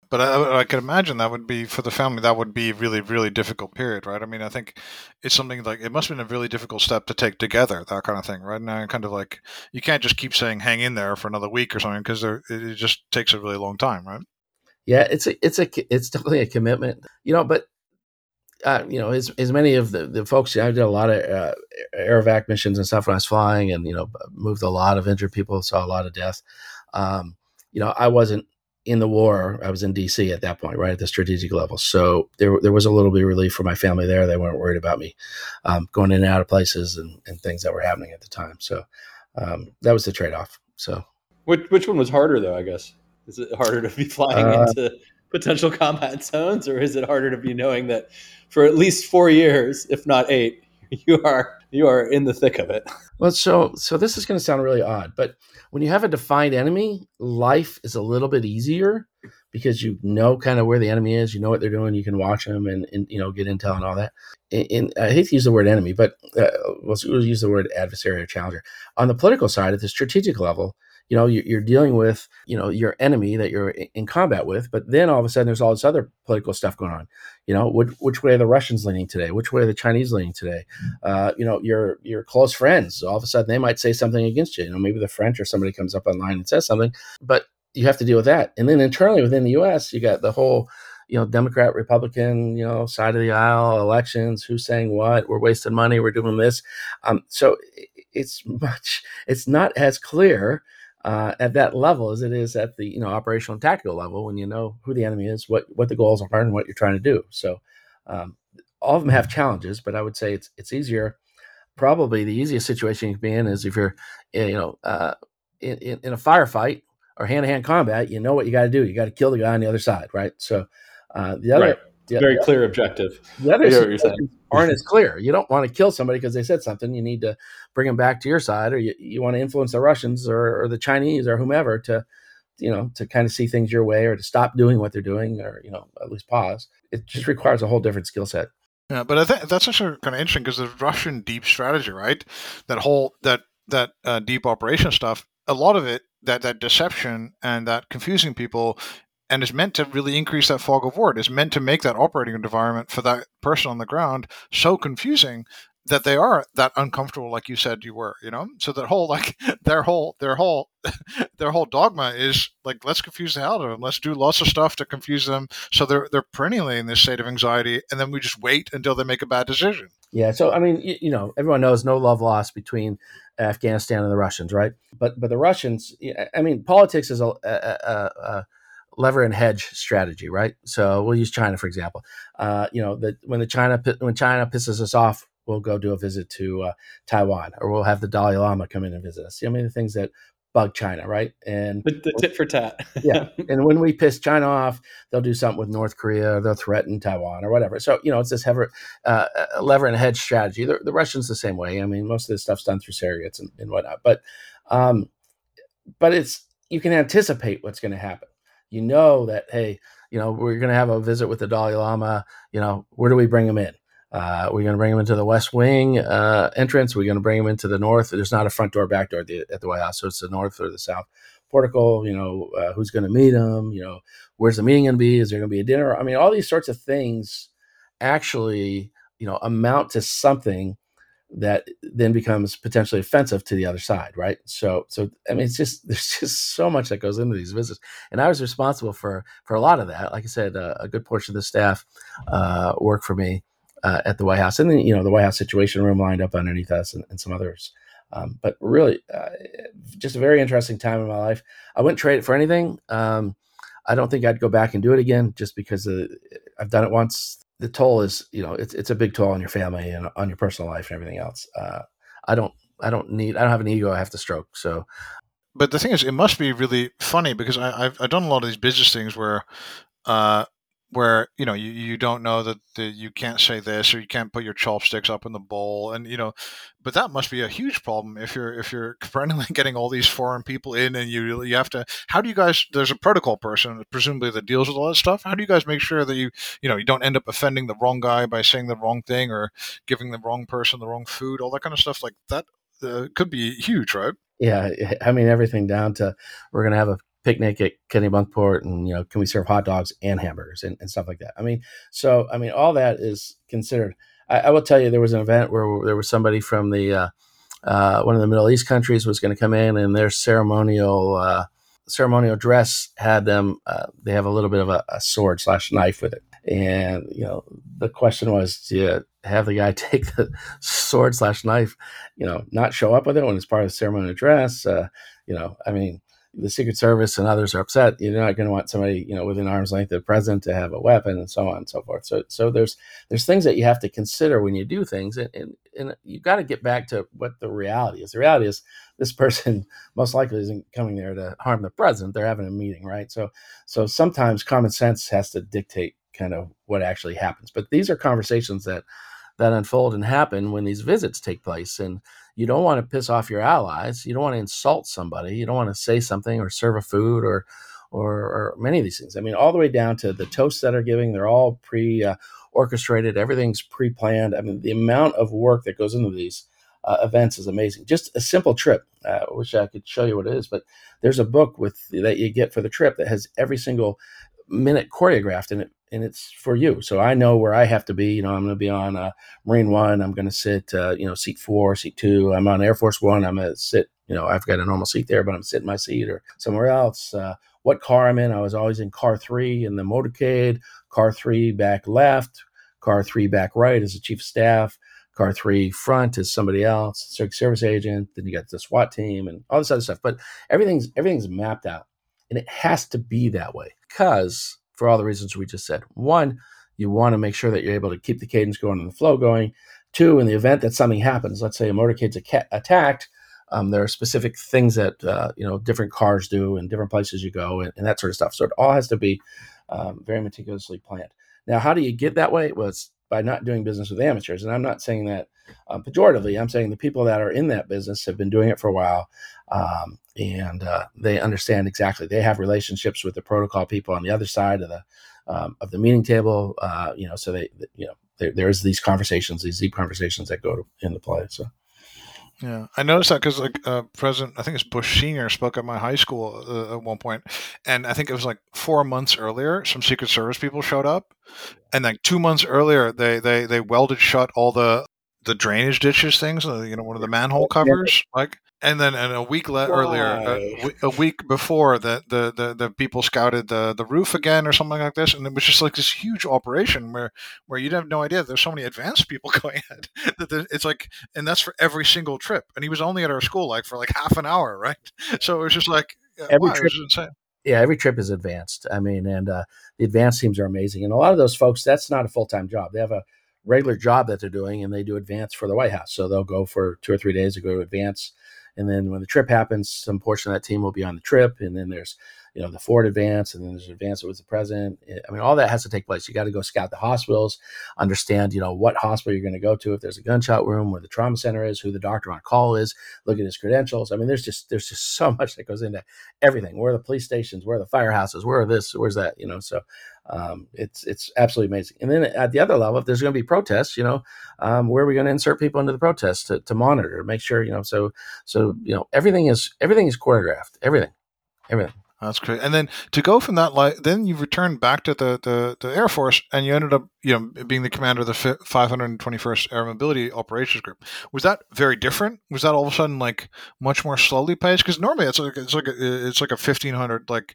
But I, I can imagine that would be, for the family, that would be really, really difficult period, right? I mean, I think it's something like, it must have been a really difficult step to take together, that kind of thing, right? Now, kind of like, you can't just keep saying, hang in there for another week or something, because it just takes a really long time, right? Yeah, it's a, it's a, it's definitely a commitment, you know, but Uh, you know, as, as many of the, the folks, you know, I did a lot of uh, aerovac missions and stuff when I was flying, and, you know, moved a lot of injured people, saw a lot of death. Um, you know, I wasn't in the war. I was in D C at that point, right, at the strategic level. So there there was a little bit of relief for my family there. They weren't worried about me um, going in and out of places and, and things that were happening at the time. So um, that was the trade-off. So which, which one was harder, though, I guess? Is it harder to be flying uh, into potential combat zones, or is it harder to be knowing that for at least four years, if not eight, you are you are in the thick of it? Well, so so this is going to sound really odd, but when you have a defined enemy, life is a little bit easier because you know kind of where the enemy is, you know what they're doing, you can watch them and, and you know, get intel and all that. And, and I hate to use the word enemy, but uh, we'll, we'll use the word adversary or challenger. On the political side, at the strategic level, you know, you're dealing with, you know, your enemy that you're in combat with, but then all of a sudden there's all this other political stuff going on. You know, which, which way are the Russians leaning today? Which way are the Chinese leaning today? Uh, you know, your your close friends, all of a sudden they might say something against you. You know, maybe the French or somebody comes up online and says something, but you have to deal with that. And then internally within the U S, you got the whole, you know, Democrat, Republican, you know, side of the aisle, elections, who's saying what, we're wasting money, we're doing this. Um, so it's much, it's not as clear Uh, at that level as it is at the, you know, operational and tactical level, when you know who the enemy is, what, what the goals are, and what you're trying to do. So um, all of them have challenges, but I would say it's it's easier. Probably the easiest situation you can be in is if you're, you know, uh, in, in, in a firefight or hand-to-hand combat, you know what you got to do. You got to kill the guy on the other side, right? So uh, the other... Right. The Very other, clear objective. The others aren't as clear. You don't want to kill somebody because they said something. You need to bring them back to your side, or you, you want to influence the Russians or, or the Chinese or whomever to, you know, to kind of see things your way, or to stop doing what they're doing, or, you know, at least pause. It just requires a whole different skill set. Yeah, but I think that's actually kind of interesting because the Russian deep strategy, right? That whole that that uh, deep operation stuff. A lot of it, that that deception and that confusing people. And it's meant to really increase that fog of war. It's meant to make that operating environment for that person on the ground so confusing that they are that uncomfortable, like you said you were, you know? So that whole, like, their whole, their whole, their whole dogma is, like, let's confuse the hell out of them. Let's do lots of stuff to confuse them. So they're they're perennially in this state of anxiety, and then we just wait until they make a bad decision. Yeah, so, I mean, you, you know, everyone knows no love lost between Afghanistan and the Russians, right? But but the Russians, I mean, politics is a... a, a, a lever and hedge strategy, right? So we'll use China, for example. Uh, you know, that when the China when China pisses us off, we'll go do a visit to uh, Taiwan, or we'll have the Dalai Lama come in and visit us. You know, I mean, the things that bug China, right? And the, the tit for tat. Yeah. And when we piss China off, they'll do something with North Korea, or they'll threaten Taiwan or whatever. So, you know, it's this hever, uh, lever and hedge strategy. The, the Russians the same way. I mean, most of this stuff's done through surrogates and, and whatnot. But, um, but it's, you can anticipate what's going to happen. You know that, hey, you know, we're going to have a visit with the Dalai Lama. You know, where do we bring him in? Uh, we're going to bring him into the West Wing uh, entrance. We're going to bring him into the North. There's not a front door, back door at the, at the White House. So it's the North or the South portico. You know, uh, who's going to meet him? You know, where's the meeting going to be? Is there going to be a dinner? I mean, all these sorts of things actually, you know, amount to something that then becomes potentially offensive to the other side, right? So, so I mean, it's just, there's just so much that goes into these visits. And I was responsible for, for a lot of that. Like I said, uh, a good portion of the staff uh, work for me uh, at the White House. And then, you know, the White House Situation Room lined up underneath us and, and some others. Um, but really, uh, just a very interesting time in my life. I wouldn't trade it for anything. Um, I don't think I'd go back and do it again, just because uh, I've done it once. The toll is, you know, it's it's a big toll on your family and on your personal life and everything else. Uh, I don't I don't need I don't have an ego I have to stroke. So, but the thing is, it must be really funny, because I, I've I've done a lot of these business things where, uh, where you know you, you don't know that the, you can't say this, or you can't put your chopsticks up in the bowl, and you know, but that must be a huge problem if you're if you're randomly getting all these foreign people in, and you you have to. How do you guys? There's a protocol person presumably that deals with all that stuff. How do you guys make sure that you you know you don't end up offending the wrong guy by saying the wrong thing, or giving the wrong person the wrong food, all that kind of stuff like that? Uh, could be huge, right? Yeah, I mean everything down to we're gonna have a picnic at Kennebunkport, and you know, can we serve hot dogs and hamburgers and, and stuff like that? I mean, so I mean, all that is considered. I, I will tell you, there was an event where there was somebody from the uh, uh, one of the Middle East countries was going to come in, and their ceremonial uh, ceremonial dress had them. Uh, they have a little bit of a, a sword slash knife with it, and you know, the question was to have the guy take the sword slash knife, you know, not show up with it when it's part of the ceremonial dress. Uh, you know, I mean. The Secret Service and others are upset. You're not going to want somebody, you know, within arm's length of the president to have a weapon, and so on and so forth. So, so there's there's things that you have to consider when you do things, and and, and you got to get back to what the reality is. The reality is this person most likely isn't coming there to harm the president. They're having a meeting, right? So, so sometimes common sense has to dictate kind of what actually happens. But these are conversations that that unfold and happen when these visits take place, and you don't want to piss off your allies. You don't want to insult somebody. You don't want to say something or serve a food or, or, or many of these things. I mean, all the way down to the toasts that are giving, they're all pre uh, orchestrated. Everything's pre-planned. I mean, the amount of work that goes into these uh, events is amazing. Just a simple trip. Uh, I wish I could show you what it is, but there's a book with that you get for the trip that has every single minute choreographed in it. And it's for you. So I know where I have to be. You know, I'm going to be on uh, Marine One. I'm going to sit, uh, you know, seat four, seat two. I'm on Air Force One. I'm going to sit, you know, I've got a normal seat there, but I'm sitting in my seat or somewhere else. Uh, what car I'm in. I was always in car three in the motorcade, car three back left, car three back right as the chief of staff, car three front is somebody else, circuit service agent. Then you got the SWAT team and all this other stuff. But everything's everything's mapped out. And it has to be that way because for all the reasons we just said. One, you want to make sure that you're able to keep the cadence going and the flow going. Two, in the event that something happens, let's say a motorcade's aca- attacked, um, there are specific things that uh, you know different cars do and different places you go and, and that sort of stuff. So it all has to be um, very meticulously planned. Now, how do you get that way? Well, it's by not doing business with amateurs. And I'm not saying that um, pejoratively. I'm saying the people that are in that business have been doing it for a while. Um, and uh, they understand exactly. They have relationships with the protocol people on the other side of the um, of the meeting table. Uh, you know, so they, they you know, there, there's these conversations, these deep conversations that go to, into play. So, yeah, I noticed that because like uh, President, I think it's Bush Senior spoke at my high school uh, at one point, and I think it was like four months earlier, some Secret Service people showed up, and like two months earlier, they they they welded shut all the the drainage ditches things, you know, one of the manhole covers, like. And then, and a week le- earlier, a, a week before, the, the, the, the people scouted the, the roof again or something like this, and it was just like this huge operation where, where you'd have no idea there's so many advanced people going at that. It's like, and that's for every single trip. And he was only at our school like for like half an hour, right? So it was just like every wow, trip, it was insane. Yeah, every trip is advanced. I mean, and uh, the advanced teams are amazing, and a lot of those folks, that's not a full time job. They have a regular job that they're doing, and they do advance for the White House. So they'll go for two or three days to go to advance. And then when the trip happens, some portion of that team will be on the trip. And then there's, you know, the forward advance, and then there's an advance that was the president. I mean, all that has to take place. You got to go scout the hospitals, understand, you know, what hospital you're going to go to, if there's a gunshot room, where the trauma center is, who the doctor on call is, look at his credentials. I mean, there's just there's just so much that goes into everything. Where are the police stations? Where are the firehouses? Where are this? Where's that? You know, so um, it's it's absolutely amazing. And then at the other level, if there's going to be protests, you know, um, where are we going to insert people into the protests to, to monitor, make sure, you know, so so, you know, everything is everything is choreographed, everything, everything. That's great. And then to go from that, like, then you've returned back to the, the, the Air Force, and you ended up, you know, being the commander of the five hundred twenty-first Air Mobility Operations Group. Was that very different? Was that all of a sudden like much more slowly paced? Because normally it's like it's like a, it's like a fifteen hundred like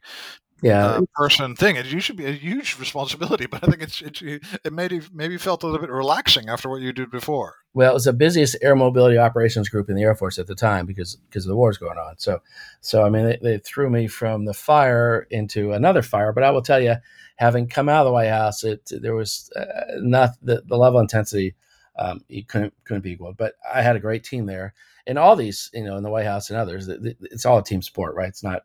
yeah uh, person thing. It should be a huge responsibility, but I think it's, it's it maybe maybe felt a little bit relaxing after what you did before. Well, it was the busiest air mobility operations group in the Air Force at the time because because of the wars going on. So, so I mean, they, they threw me from the fire into another fire. But I will tell you, having come out of the White House, it there was uh, not the, the level of intensity um, it couldn't couldn't be equaled. But I had a great team there, and all these, you know, in the White House and others, it's all a team sport, right? It's not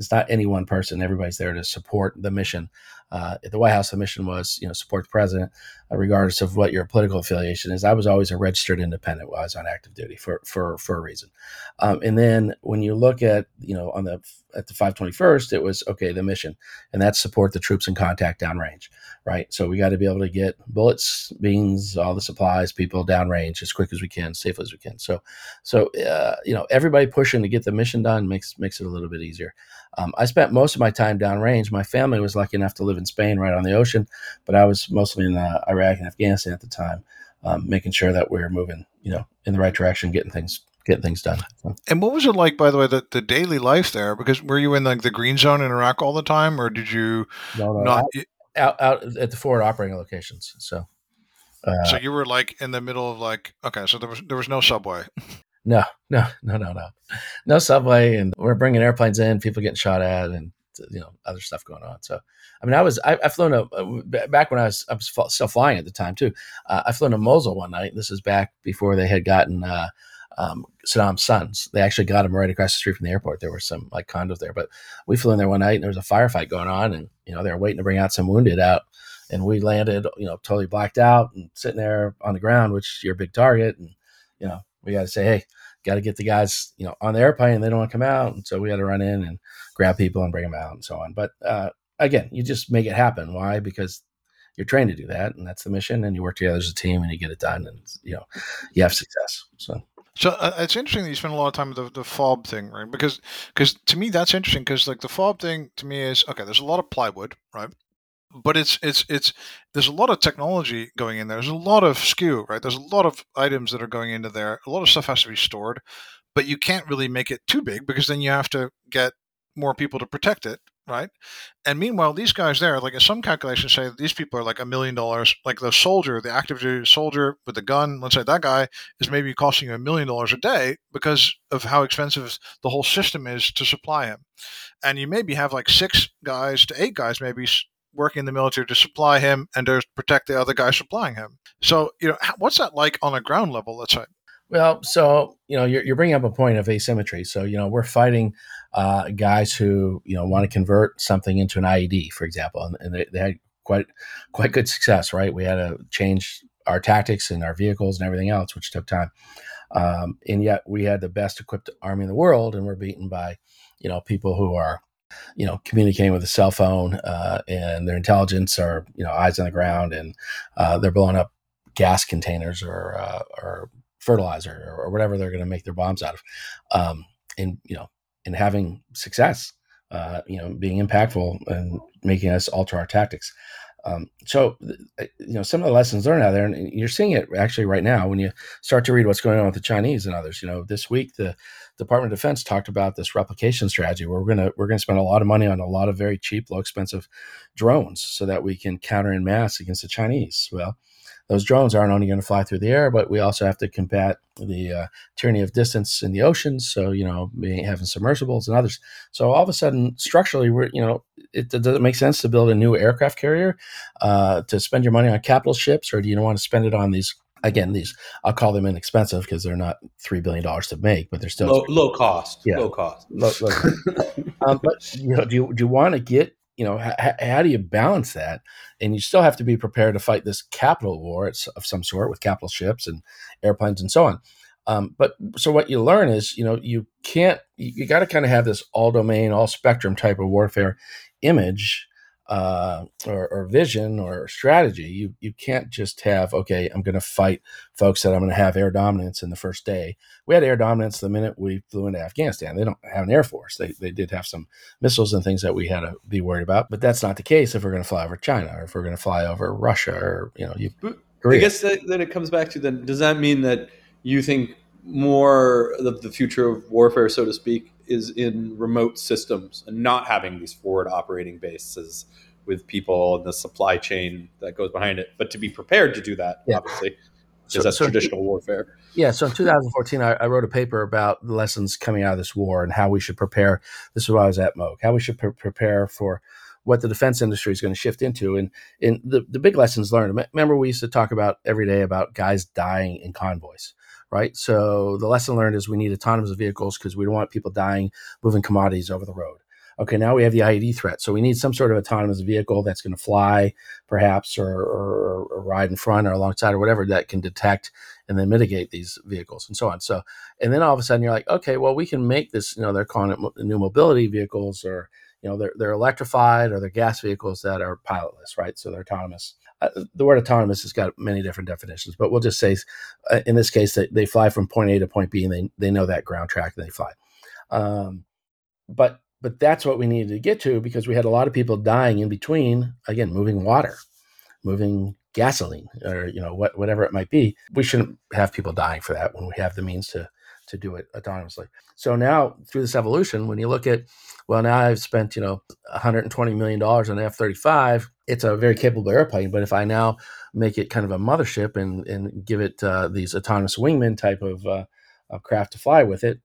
it's not any one person. Everybody's there to support the mission. Uh, at the White House, the mission was, you know, support the president, uh, regardless of what your political affiliation is. I was always a registered independent while I was on active duty for for, for a reason. Um, and then when you look at, you know, on the at the five twenty-first, it was, okay, the mission, and that's support the troops in contact downrange, right? So we got to be able to get bullets, beans, all the supplies, people downrange as quick as we can, safely as we can. So, so uh, you know, everybody pushing to get the mission done makes makes it a little bit easier. Um, I spent most of my time downrange. My family was lucky enough to live in Spain, right on the ocean, but I was mostly in uh, Iraq and Afghanistan at the time, um, making sure that we were moving, you know, in the right direction, getting things getting things done. So. And what was it like, by the way, the, the daily life there? Because were you in like the green zone in Iraq all the time, or did you no, no, not out, out out at the forward operating locations? So, uh, so you were like in the middle of like okay, so there was there was no subway. No, no, no, no, no, no subway, and we're bringing airplanes in, people getting shot at, and you know, other stuff going on. So, I mean, I was, I, I flew to, back when I was, I was still flying at the time too. Uh, I flew to Mosul one night. This is back before they had gotten uh, um, Saddam's sons. They actually got him right across the street from the airport. There were some like condos there, but we flew in there one night and there was a firefight going on and, you know, they were waiting to bring out some wounded out and we landed, you know, totally blacked out and sitting there on the ground, which you're a big target. And, you know, we got to say, hey, got to get the guys, you know, on the airplane and they don't want to come out. And so we had to run in and grab people and bring them out and so on. But, uh, again, you just make it happen. Why? Because you're trained to do that, and that's the mission. And you work together as a team, and you get it done, and you know you have success. So, so uh, it's interesting that you spend a lot of time with the, the FOB thing, right? Because, because to me that's interesting. Because like the FOB thing to me is okay. There's a lot of plywood, right? But it's it's it's there's a lot of technology going in there. There's a lot of S K U, right? There's a lot of items that are going into there. A lot of stuff has to be stored, but you can't really make it too big because then you have to get more people to protect it. Right. And meanwhile, these guys there, like some calculations say that these people are like a million dollars, like the soldier, the active duty soldier with the gun, let's say that guy is maybe costing you a million dollars a day because of how expensive the whole system is to supply him. And you maybe have like six guys to eight guys maybe working in the military to supply him and to protect the other guy supplying him. So, you know, what's that like on a ground level, let's say? Well, so, you know, you're, you're bringing up a point of asymmetry. So, you know, we're fighting uh, guys who, you know, want to convert something into an I E D, for example, and, and they, they had quite quite good success, right? We had to change our tactics and our vehicles and everything else, which took time. Um, and yet we had the best equipped army in the world, and we're beaten by, you know, people who are, you know, communicating with a cell phone uh, and their intelligence are, you know, eyes on the ground, and uh, they're blowing up gas containers or uh, or fertilizer or whatever they're going to make their bombs out of, um, and you know, and having success, uh, you know, being impactful and making us alter our tactics. Um, so, you know, some of the lessons learned out there, and you're seeing it actually right now when you start to read what's going on with the Chinese and others. You know, this week the Department of Defense talked about this replication strategy where we're gonna we're gonna spend a lot of money on a lot of very cheap, low expensive drones so that we can counter en masse against the Chinese. Well, those drones aren't only going to fly through the air, but we also have to combat the uh, tyranny of distance in the oceans. So, you know, being, having submersibles and others. So all of a sudden, structurally, we're, you know, it, it doesn't make sense to build a new aircraft carrier, uh, to spend your money on capital ships, or do you want to spend it on these, again, these, I'll call them inexpensive because they're not three billion dollars to make, but they're still low, low cost, yeah. low cost, low, low cost. um, but, you know, do you, do you want to get, you know, h- how do you balance that? And you still have to be prepared to fight this capital war of some sort with capital ships and airplanes and so on. Um, but so what you learn is, you know, you can't, you, you got to kind of have this all domain, all spectrum type of warfare image uh, or, or vision or strategy. You you can't just have, okay, I'm going to fight folks that I'm going to have air dominance in the first day. We had air dominance the minute we flew into Afghanistan. They don't have an air force. They they did have some missiles and things that we had to be worried about, but that's not the case if we're going to fly over China or if we're going to fly over Russia or, you know, you, Korea. I guess that, then it comes back to then, does that mean that you think more of the future of warfare, so to speak, is in remote systems and not having these forward operating bases with people and the supply chain that goes behind it, but to be prepared to do that, yeah. obviously, because so, that's so traditional warfare. Yeah, so in two thousand fourteen, I, I wrote a paper about the lessons coming out of this war and how we should prepare. This is where I was at Moog, how we should pre- prepare for what the defense industry is going to shift into. And, and the, the big lessons learned, remember we used to talk about every day about guys dying in convoys. Right. So the lesson learned is we need autonomous vehicles because we don't want people dying, moving commodities over the road. Okay, now we have the I E D threat. So we need some sort of autonomous vehicle that's going to fly perhaps or, or, or ride in front or alongside or whatever that can detect and then mitigate these vehicles and so on. So, and then all of a sudden you're like, okay, well, we can make this, you know, they're calling it new mobility vehicles or, you know, they're, they're electrified or they're gas vehicles that are pilotless, right? So they're autonomous. Uh, the word autonomous has got many different definitions, but we'll just say uh, in this case that they, they fly from point A to point B and they, they know that ground track and they fly. Um, but but that's what we needed to get to because we had a lot of people dying in between, again, moving water, moving gasoline or, you know, what, whatever it might be. We shouldn't have people dying for that when we have the means to to do it autonomously. So now through this evolution, when you look at, well, now I've spent, you know, one hundred twenty million dollars on F thirty-five. It's a very capable airplane, but if I now make it kind of a mothership and, and give it uh, these autonomous wingman type of, uh, of craft to fly with it,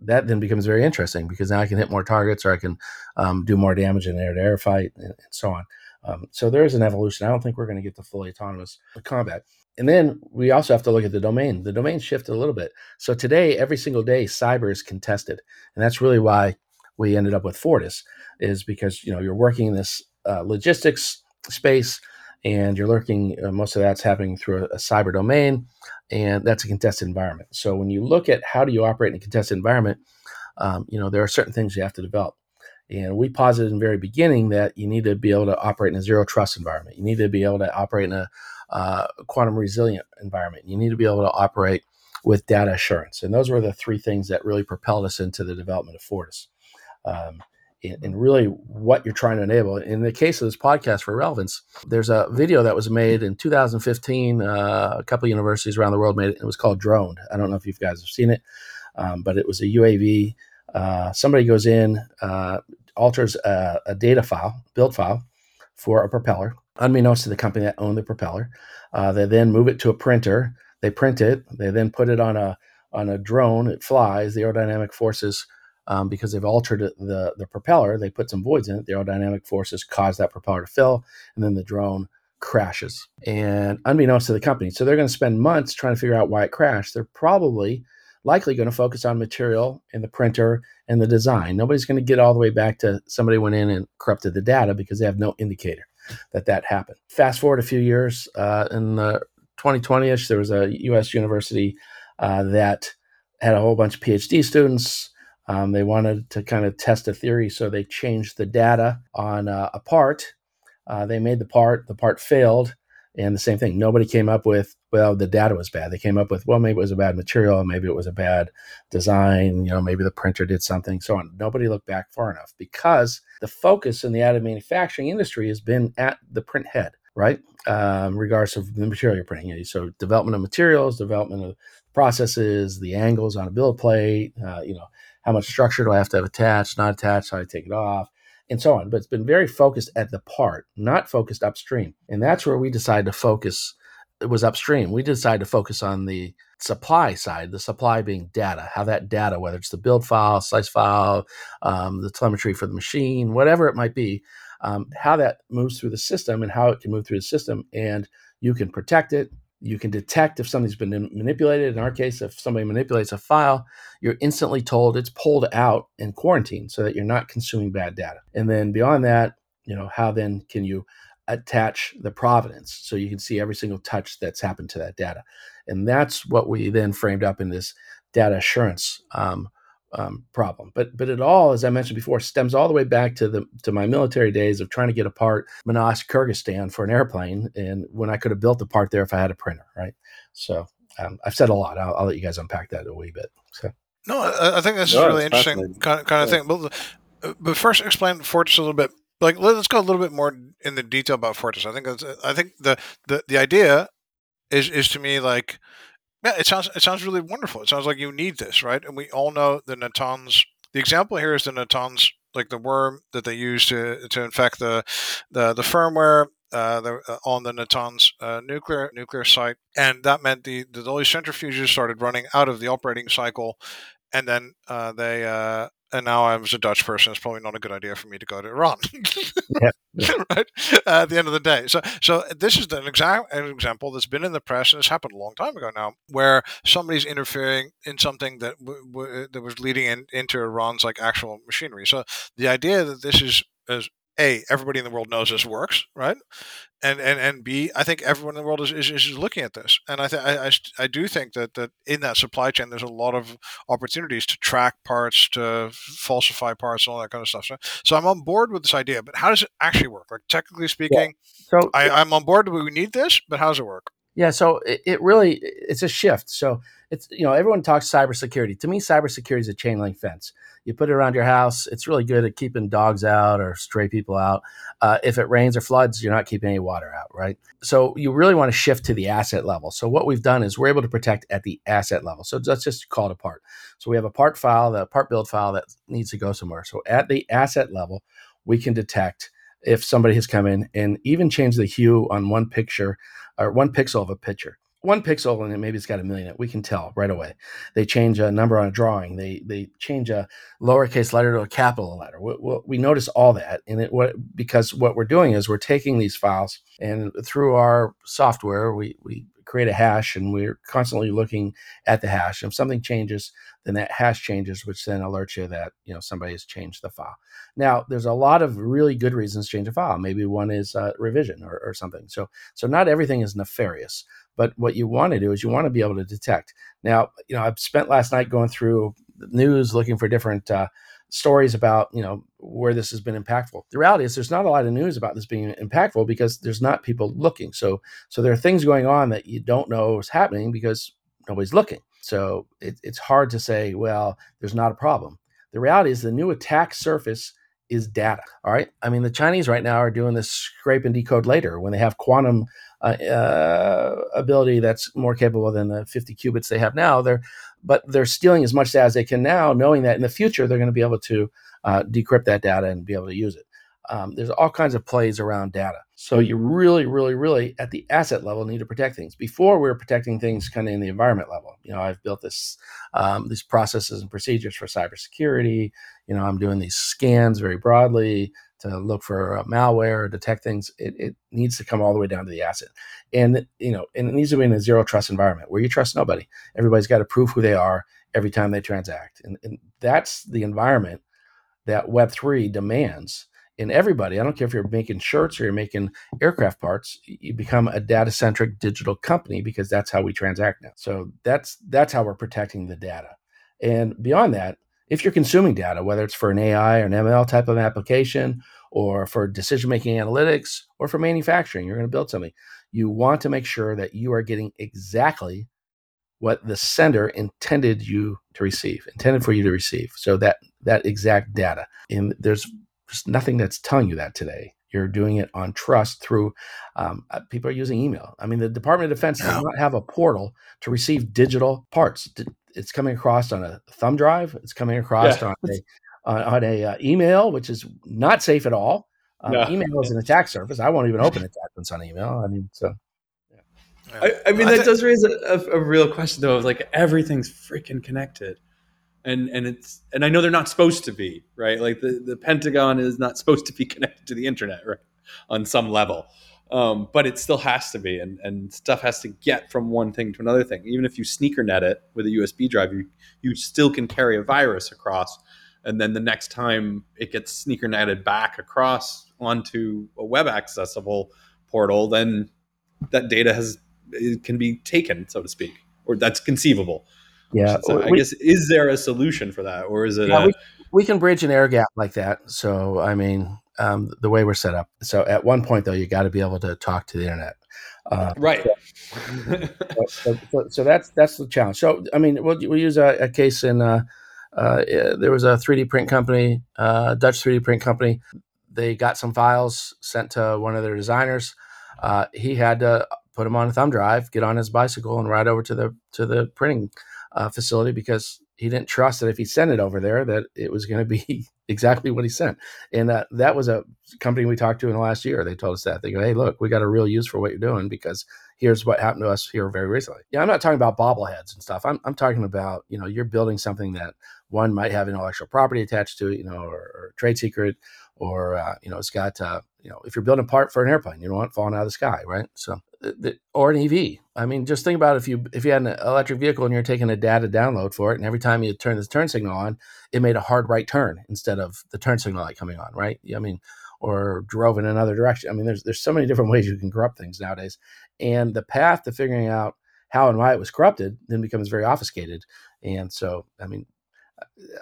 that then becomes very interesting because now I can hit more targets or I can um, do more damage in an air-to-air fight and, and so on. Um, so there is an evolution. I don't think we're going to get to fully autonomous combat. And then we also have to look at the domain. The domain shifted a little bit. So today, every single day, cyber is contested. And that's really why we ended up with Fortis, is because, you know, you're working in this uh, logistics space and you're lurking, uh, most of that's happening through a, a cyber domain, and that's a contested environment. So when you look at how do you operate in a contested environment, um, you know, there are certain things you have to develop. And we posited in the very beginning that you need to be able to operate in a zero trust environment. You need to be able to operate in a uh, quantum resilient environment. You need to be able to operate with data assurance. And those were the three things that really propelled us into the development of Fortis. Um, and, and really what you're trying to enable. In the case of this podcast for relevance, there's a video that was made in two thousand fifteen. Uh, a couple of universities around the world made it. It was called Droned. I don't know if you guys have seen it, um, but it was a U A V. Uh, somebody goes in, uh, alters a, a data file, build file for a propeller, unbeknownst to the company that owned the propeller. Uh, they then move it to a printer. They print it. They then put it on a on a drone. It flies. The aerodynamic forces, um, because they've altered the, the propeller, they put some voids in it. The aerodynamic forces cause that propeller to fill, and then the drone crashes. And unbeknownst to the company, so they're going to spend months trying to figure out why it crashed. They're probably likely going to focus on material and the printer and the design. Nobody's going to get all the way back to somebody went in and corrupted the data because they have no indicator that that happened. Fast forward a few years, uh, in the twenty twenty-ish, there was a U S university uh, that had a whole bunch of PhD students. Um, they wanted to kind of test a theory, so they changed the data on uh, a part. Uh, they made the part, the part failed. And the same thing, nobody came up with, well, the data was bad. They came up with, well, maybe it was a bad material, maybe it was a bad design, you know, maybe the printer did something, so on. Nobody looked back far enough because the focus in the additive manufacturing industry has been at the print head, right? Um, regardless of the material you're printing. So development of materials, development of processes, the angles on a build plate, uh, you know, how much structure do I have to have attached, not attached, how do I take it off, and so on. But it's been very focused at the part, not focused upstream. And that's where we decided to focus. It was upstream. We decided to focus on the supply side, the supply being data, how that data, whether it's the build file, slice file, um, the telemetry for the machine, whatever it might be, um, how that moves through the system and how it can move through the system. And you can protect it. You can detect if something's been manipulated. In our case, if somebody manipulates a file, you're instantly told it's pulled out and quarantined so that you're not consuming bad data. And then beyond that, you know, how then can you attach the provenance so you can see every single touch that's happened to that data? And that's what we then framed up in this data assurance um, um, problem. But but it all, as I mentioned before, stems all the way back to the to my military days of trying to get a part Manash, Kyrgyzstan for an airplane, and when I could have built the part there if I had a printer, right? So um, I've said a lot. I'll, I'll let you guys unpack that a wee bit. So. No, I, I think this no, is really interesting kind of, kind yeah. of thing. But, but first, explain Fortis a little bit. Like, let's go a little bit more in the detail about Fortis. I think that's, I think the, the, the idea is is to me like, yeah, it sounds it sounds really wonderful. It sounds like you need this, right? And we all know the Natanz. The example here is the Natanz, like the worm that they use to to infect the the, the firmware uh, the, uh, on the Natanz uh, nuclear nuclear site, and that meant the the all these centrifuges started running out of the operating cycle, and then uh, they. Uh, And now I was a Dutch person. It's probably not a good idea for me to go to Iran, yeah, yeah. right? Uh, at the end of the day, so so this is an, exa- an example that's been in the press, and it's happened a long time ago now, where somebody's interfering in something that w- w- that was leading in, into Iran's like actual machinery. So the idea that this is is A, everybody in the world knows this works, right? And and, and B, I think everyone in the world is, is, is looking at this. And I, th- I, I, I do think that, that in that supply chain, there's a lot of opportunities to track parts, to falsify parts, and all that kind of stuff. So, so I'm on board with this idea, but how does it actually work? Like technically speaking, yeah. so I, I'm on board with we need this, but how does it work? Yeah, so it, it really, it's a shift. So it's, you know, everyone talks cybersecurity. To me, cybersecurity is a chain link fence. You put it around your house. It's really good at keeping dogs out or stray people out. Uh, if it rains or floods, you're not keeping any water out, right? So you really want to shift to the asset level. So what we've done is we're able to protect at the asset level. So let's just call it a part. So we have a part file, the part build file that needs to go somewhere. So at the asset level, we can detect if somebody has come in and even change the hue on one picture or one pixel of a picture. One pixel, and maybe it's got a million. We can tell right away. They change a number on a drawing. They they change a lowercase letter to a capital letter. We, we, we notice all that, and it what because what we're doing is we're taking these files, and through our software, we we create a hash, and we're constantly looking at the hash. And if something changes, then that hash changes, which then alerts you that you know somebody has changed the file. Now, there's a lot of really good reasons to change a file. Maybe one is uh, revision or, or something. So so not everything is nefarious. But what you want to do is you want to be able to detect. Now, you know, I've spent last night going through the news looking for different uh, stories about, you know, where this has been impactful. The reality is there's not a lot of news about this being impactful because there's not people looking. So so there are things going on that you don't know is happening because nobody's looking. So it, it's hard to say, well, there's not a problem. The reality is the new attack surface is data, all right? I mean, the Chinese right now are doing this scrape and decode later when they have quantum Uh, uh, ability that's more capable than the fifty qubits they have now. They're, but they're stealing as much data as they can now, knowing that in the future they're going to be able to uh, decrypt that data and be able to use it. Um, there's all kinds of plays around data. So you really, really, really at the asset level need to protect things. Before we were protecting things kind of in the environment level. You know, I've built this, um, these processes and procedures for cybersecurity. You know, I'm doing these scans very broadly to look for uh, malware or detect things. It, it needs to come all the way down to the asset. And, you know, and it needs to be in a zero trust environment where you trust nobody. Everybody's got to prove who they are every time they transact. And, and that's the environment that Web three demands. In everybody, I don't care if you're making shirts or you're making aircraft parts, you become a data-centric digital company because that's how we transact now. So that's that's how we're protecting the data. And beyond that, if you're consuming data, whether it's for an A I or an M L type of application or for decision-making analytics or for manufacturing, you're going to build something. You want to make sure that you are getting exactly what the sender intended you to receive, intended for you to receive. So that that exact data. And there's There's nothing that's telling you that today. You're doing it on trust through um, people are using email. I mean, the Department of Defense does not have a portal to receive digital parts. It's coming across on a thumb drive. It's coming across yeah. on a, on, on a uh, email, which is not safe at all. Um, no. Email is an attack surface. I won't even open attachments on email. I mean, so. Yeah. I, I mean, that does raise a, a, a real question, though, of like everything's freaking connected. And and it's and I know they're not supposed to be, right? Like the, the Pentagon is not supposed to be connected to the internet, right? On some level, um, but it still has to be, and, and stuff has to get from one thing to another thing. Even if you sneaker net it with a U S B drive, you you still can carry a virus across, and then the next time it gets sneaker netted back across onto a web accessible portal, then that data has it can be taken, so to speak, or that's conceivable. Yeah. So I we, guess, is there a solution for that, or is it? Yeah, a- we, we can bridge an air gap like that. So, I mean, um, the way we're set up. So at one point though, you got to be able to talk to the internet. Uh, right. So, so, so, so that's, that's the challenge. So, I mean, we'll, we'll use a, a case in, uh, uh, there was a three D print company, uh, Dutch three D print company. They got some files sent to one of their designers. Uh, he had to put them on a thumb drive, get on his bicycle and ride over to the, to the printing uh, facility, because he didn't trust that if he sent it over there, that it was going to be exactly what he sent. And that, that was a company we talked to in the last year. They told us that. They go, hey, look, we got a real use for what you're doing, because here's what happened to us here very recently. Yeah, I'm not talking about bobbleheads and stuff. I'm I'm talking about, you know, you're building something that one might have intellectual property attached to it, you know, or, or trade secret, or, uh, you know, it's got, uh, you know, if you're building a part for an airplane, you don't want it falling out of the sky, right? So, the, or an E V. I mean, just think about if you if you had an electric vehicle and you're taking a data download for it, and every time you turn this turn signal on, it made a hard right turn instead of the turn signal light coming on, right? I mean, or drove in another direction. I mean, there's there's so many different ways you can corrupt things nowadays. And the path to figuring out how and why it was corrupted then becomes very obfuscated. And so, I mean,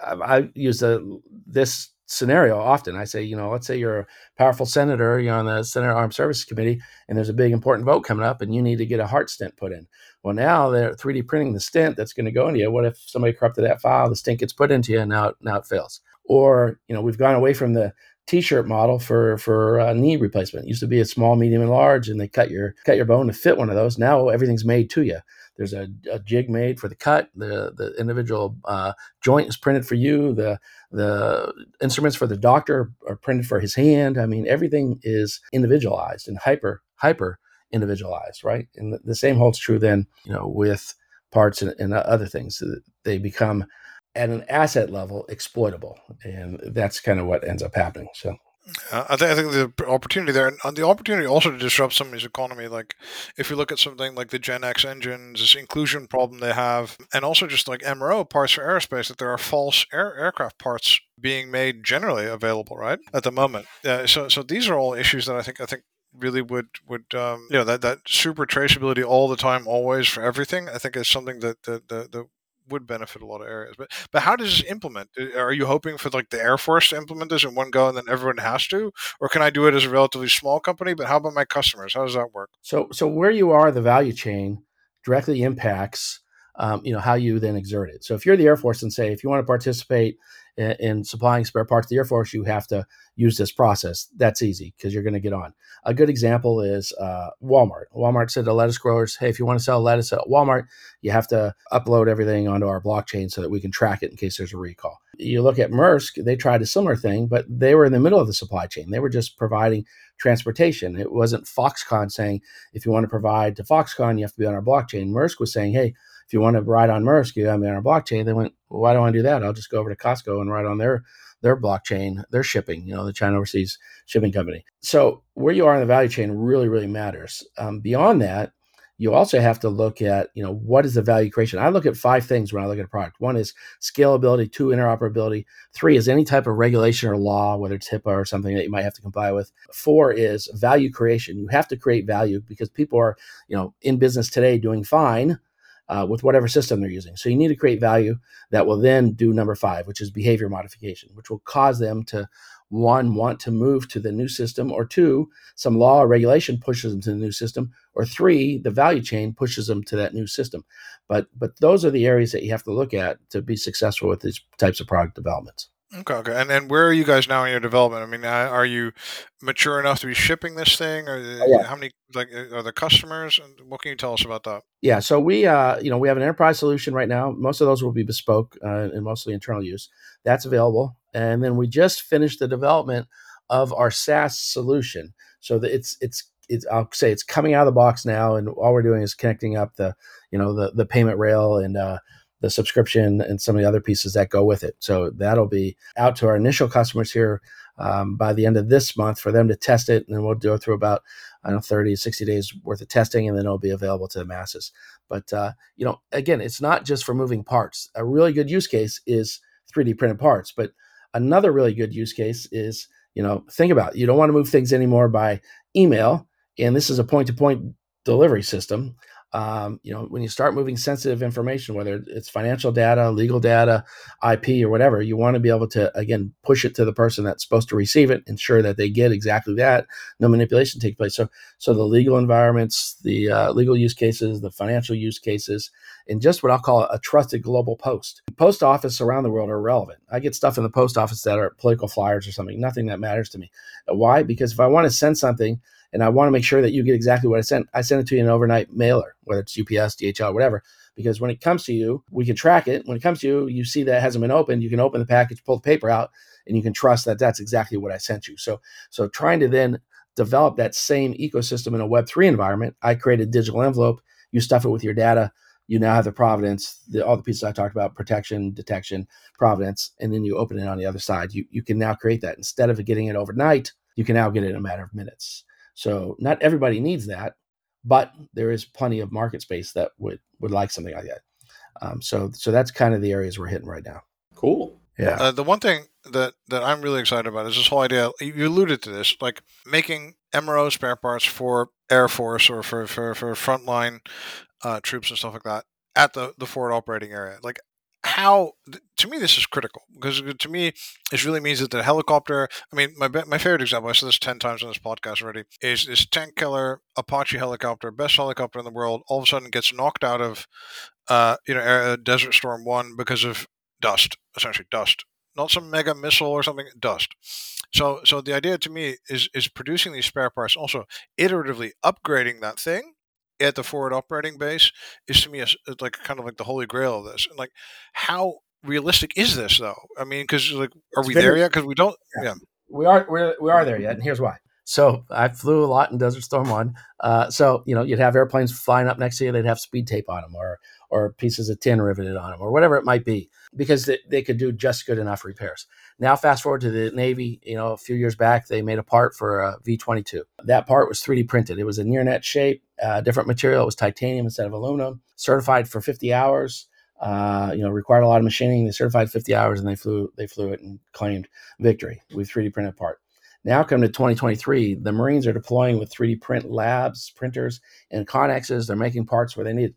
I, I use the, this scenario often. I say, you know, let's say you're a powerful senator, you're on the Senate Armed Services Committee, and there's a big important vote coming up, and you need to get a heart stent put in. Well, now they're three D printing the stent that's going to go into you. What if somebody corrupted that file, the stent gets put into you, and now, now it fails? Or, you know, we've gone away from the T-shirt model for for uh, knee replacement. It used to be a small, medium, and large, and they cut your cut your bone to fit one of those. Now everything's made to you. There's a, a jig made for the cut. The the individual uh, joint is printed for you. The the instruments for the doctor are printed for his hand. I mean, everything is individualized and hyper hyper individualized, right? And the, the same holds true then, you know, with parts and, and other things. They become at an asset level exploitable. And that's kind of what ends up happening. So uh, I, th- I think the opportunity there, and the opportunity also to disrupt somebody's economy. Like if you look at something like the Gen X engines, this inclusion problem they have, and also just like M R O parts for aerospace, that there are false air- aircraft parts being made generally available, right? At the moment. Uh, so, so these are all issues that I think, I think, really would would um, you know, that, that super traceability all the time, always, for everything, I think is something that the, the, the would benefit a lot of areas. But but how does this implement? Are you hoping for like the Air Force to implement this in one go and then everyone has to? Or can I do it as a relatively small company? But how about my customers? How does that work? So so where you are, the value chain directly impacts um, you know, how you then exert it. So if you're the Air Force and say, if you want to participate in, in supplying spare parts to the Air Force, you have to use this process. That's easy because you're going to get on. A good example is uh, Walmart. Walmart said to lettuce growers, hey, if you want to sell lettuce at Walmart, you have to upload everything onto our blockchain so that we can track it in case there's a recall. You look at Maersk, they tried a similar thing, but they were in the middle of the supply chain. They were just providing transportation. It wasn't Foxconn saying, if you want to provide to Foxconn, you have to be on our blockchain. Maersk was saying, hey, if you want to ride on Maersk, you have me on our blockchain. They went, well, why do I want to do that? I'll just go over to Costco and ride on their their blockchain, their shipping, you know, the China Overseas Shipping Company. So where you are in the value chain really, really matters. Um, beyond that, you also have to look at, you know, what is the value creation? I look at five things when I look at a product. One is scalability, two, interoperability, three is any type of regulation or law, whether it's HIPAA or something that you might have to comply with. Four is value creation. You have to create value because people are, you know, in business today doing fine Uh, with whatever system they're using. So you need to create value that will then do number five, which is behavior modification, which will cause them to, one, want to move to the new system, or two, some law or regulation pushes them to the new system, or three, the value chain pushes them to that new system. But but those are the areas that you have to look at to be successful with these types of product developments. Okay, okay. And and where are you guys now in your development? I mean, are you mature enough to be shipping this thing? Or yeah. How many, like, are the customers? And what can you tell us about that? Yeah, so we, uh, you know, we have an enterprise solution right now. Most of those will be bespoke uh, and mostly internal use. That's available. And then we just finished the development of our SaaS solution. So that it's it's it's I'll say it's coming out of the box now, and all we're doing is connecting up the, you know, the the payment rail and uh the subscription and some of the other pieces that go with it. So that'll be out to our initial customers here um, by the end of this month for them to test it. And then we'll go through about, I don't know, thirty, sixty days worth of testing, and then it'll be available to the masses. But, uh, you know, again, it's not just for moving parts. A really good use case is three D printed parts. But another really good use case is, you know, think about it. You don't want to move things anymore by email. And this is a point-to-point delivery system. Um, you know, when you start moving sensitive information, whether it's financial data, legal data, I P, or whatever, you want to be able to, again, push it to the person that's supposed to receive it, ensure that they get exactly that, no manipulation takes place. So, so the legal environments, the uh, legal use cases, the financial use cases, and just what I'll call a trusted global post. Post office around the world are relevant. I get stuff in the post office that are political flyers or something, nothing that matters to me. Why? Because if I want to send something, and I want to make sure that you get exactly what I sent, I send it to you in an overnight mailer, whether it's U P S, D H L, whatever, because when it comes to you, we can track it. When it comes to you, you see that it hasn't been opened. You can open the package, pull the paper out, and you can trust that that's exactly what I sent you. So, so trying to then develop that same ecosystem in a Web three environment, I create a digital envelope. You stuff it with your data. You now have the provenance, the, all the pieces I talked about, protection, detection, provenance, and then you open it on the other side. You, you can now create that. Instead of getting it overnight, you can now get it in a matter of minutes. So not everybody needs that, but there is plenty of market space that would, would like something like that. Um, so so that's kind of the areas we're hitting right now. Cool. Yeah. Uh, the one thing that, that I'm really excited about is this whole idea, you alluded to this, like making M R O spare parts for Air Force or for, for, for frontline uh, troops and stuff like that at the, the forward operating area. Like, how, to me, this is critical, because to me, it really means that the helicopter, I mean, my my favorite example, I said this ten times on this podcast already, is this tank killer Apache helicopter, best helicopter in the world, all of a sudden gets knocked out of, uh, you know, Desert Storm one because of dust, essentially dust, not some mega missile or something, dust. So, so the idea to me is, is producing these spare parts, also iteratively upgrading that thing at the forward operating base, is to me a, like kind of like the holy grail of this. And like, how realistic is this though? I mean, because like, are it's we very, there yet? Because we don't. Yeah, yeah. we are. We're, we are there yet, and here's why. So I flew a lot in Desert Storm One. Uh, so you know, you'd have airplanes flying up next to you. They'd have speed tape on them, or or pieces of tin riveted on them, or whatever it might be, because they, they could do just good enough repairs. Now, fast forward to the Navy. You know, a few years back, they made a part for a V twenty-two. That part was three D printed. It was a near net shape. Uh, different material. It was titanium instead of aluminum. Certified for fifty hours. Uh, you know, required a lot of machining. They certified fifty hours, and they flew. They flew it and claimed victory with three D printed part. Now, come to twenty twenty-three, the Marines are deploying with three D print labs, printers, and Connexes. They're making parts where they need.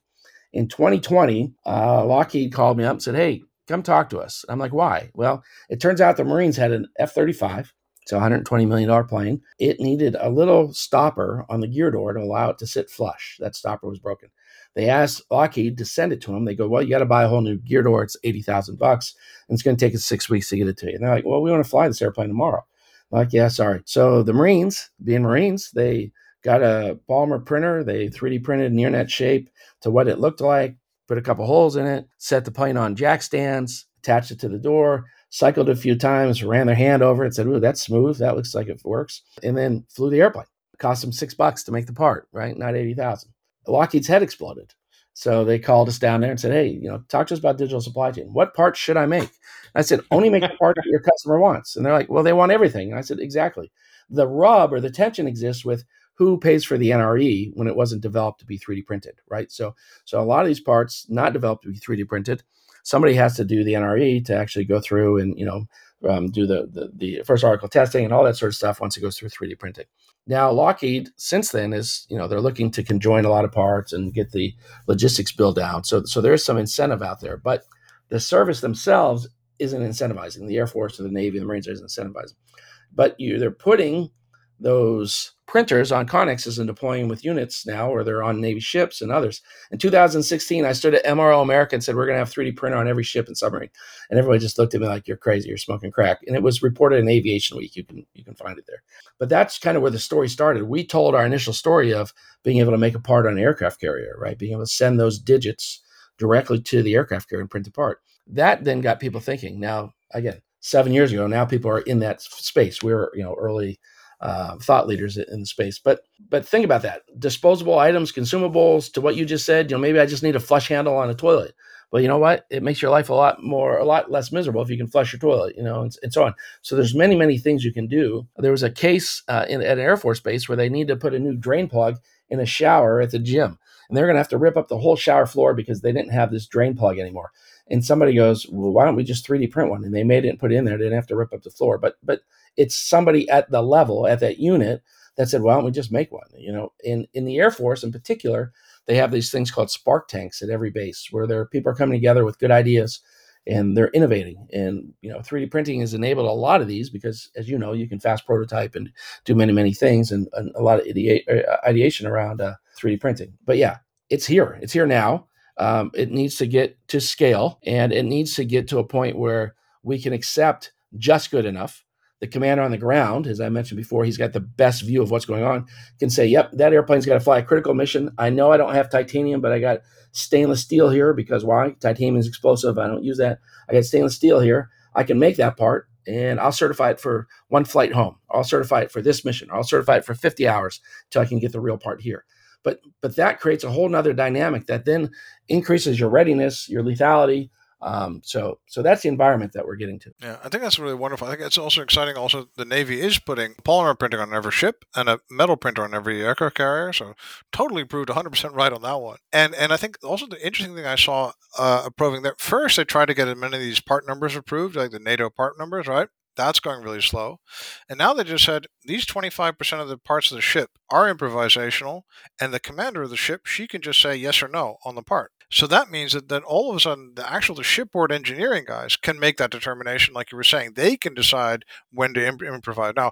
In twenty twenty, uh, Lockheed called me up and said, "Hey, come talk to us." I'm like, "Why?" Well, it turns out the Marines had an F thirty-five. It's a one hundred twenty million dollars plane. It needed a little stopper on the gear door to allow it to sit flush. That stopper was broken. They asked Lockheed to send it to them. They go, "Well, you got to buy a whole new gear door. It's eighty thousand bucks, and it's going to take us six weeks to get it to you." And they're like, "Well, we want to fly this airplane tomorrow." I'm like, "Yeah, sorry." So the Marines, being Marines, they got a Balmer printer. They three D printed near-net shape to what it looked like, put a couple holes in it, set the plane on jack stands, attached it to the door, cycled a few times, ran their hand over it, said, "Ooh, that's smooth. That looks like it works." And then flew the airplane. It cost them six bucks to make the part, right? Not eighty thousand. Lockheed's head exploded. So they called us down there and said, "Hey, you know, talk to us about digital supply chain. What parts should I make?" And I said, "Only make the part that your customer wants." And they're like, "Well, they want everything." And I said, "Exactly." The rub or the tension exists with who pays for the N R E when it wasn't developed to be three D printed, right? So, so a lot of these parts not developed to be three D printed. Somebody has to do the N R E to actually go through and, you know, um, do the, the the first article testing and all that sort of stuff once it goes through three D printing. Now, Lockheed, since then, is, you know, they're looking to conjoin a lot of parts and get the logistics bill down. So, so there is some incentive out there, but the service themselves isn't incentivizing. The Air Force or the Navy, the Marines isn't incentivizing. But you, they're putting those printers on Connexes and deploying with units now, or they're on Navy ships and others. In two thousand sixteen, I stood at M R O America and said, "We're going to have three D printer on every ship and submarine." And everybody just looked at me like, "You're crazy. You're smoking crack." And it was reported in Aviation Week. You can, you can find it there. But that's kind of where the story started. We told our initial story of being able to make a part on an aircraft carrier, right? Being able to send those digits directly to the aircraft carrier and print the part. That then got people thinking. Now, again, seven years ago, now people are in that space. We were, you know, early Uh, thought leaders in the space. But but think about that. Disposable items, consumables, to what you just said, you know, maybe I just need a flush handle on a toilet. Well, you know what? It makes your life a lot more, a lot less miserable if you can flush your toilet, you know, and, and so on. So there's many, many things you can do. There was a case uh, in, at an Air Force base where they need to put a new drain plug in a shower at the gym. And they're going to have to rip up the whole shower floor because they didn't have this drain plug anymore. And somebody goes, "Well, why don't we just three D print one?" And they made it and put it in there. They didn't have to rip up the floor. But but It's somebody at the level, at that unit, that said, well, why don't we just make one? You know, in, in the Air Force in particular, they have these things called spark tanks at every base where there are people are coming together with good ideas and they're innovating. And, you know, three D printing has enabled a lot of these because, as you know, you can fast prototype and do many, many things and, and a lot of idea- ideation around uh, three D printing. But yeah, it's here. It's here now. Um, it needs to get to scale and it needs to get to a point where we can accept just good enough. The commander on the ground, as I mentioned before, he's got the best view of what's going on, can say, yep, that airplane's got to fly a critical mission. I know I don't have titanium, but I got stainless steel here because why? Titanium is explosive. I don't use that. I got stainless steel here. I can make that part and I'll certify it for one flight home. I'll certify it for this mission. I'll certify it for fifty hours till I can get the real part here. But but that creates a whole nother dynamic that then increases your readiness, your lethality. Um, so, so that's the environment that we're getting to. Yeah, I think that's really wonderful. I think it's also exciting. Also, the Navy is putting polymer printing on every ship and a metal printer on every aircraft carrier. So, totally proved one hundred percent right on that one. And and I think also the interesting thing I saw uh, approving that first, they tried to get as many of these part numbers approved, like the NATO part numbers, right? That's going really slow. And now they just said these twenty-five percent of the parts of the ship are improvisational, and the commander of the ship, she can just say yes or no on the part. So that means that then all of a sudden the actual the shipboard engineering guys can make that determination, like you were saying. They can decide when to imp- improvise. Now,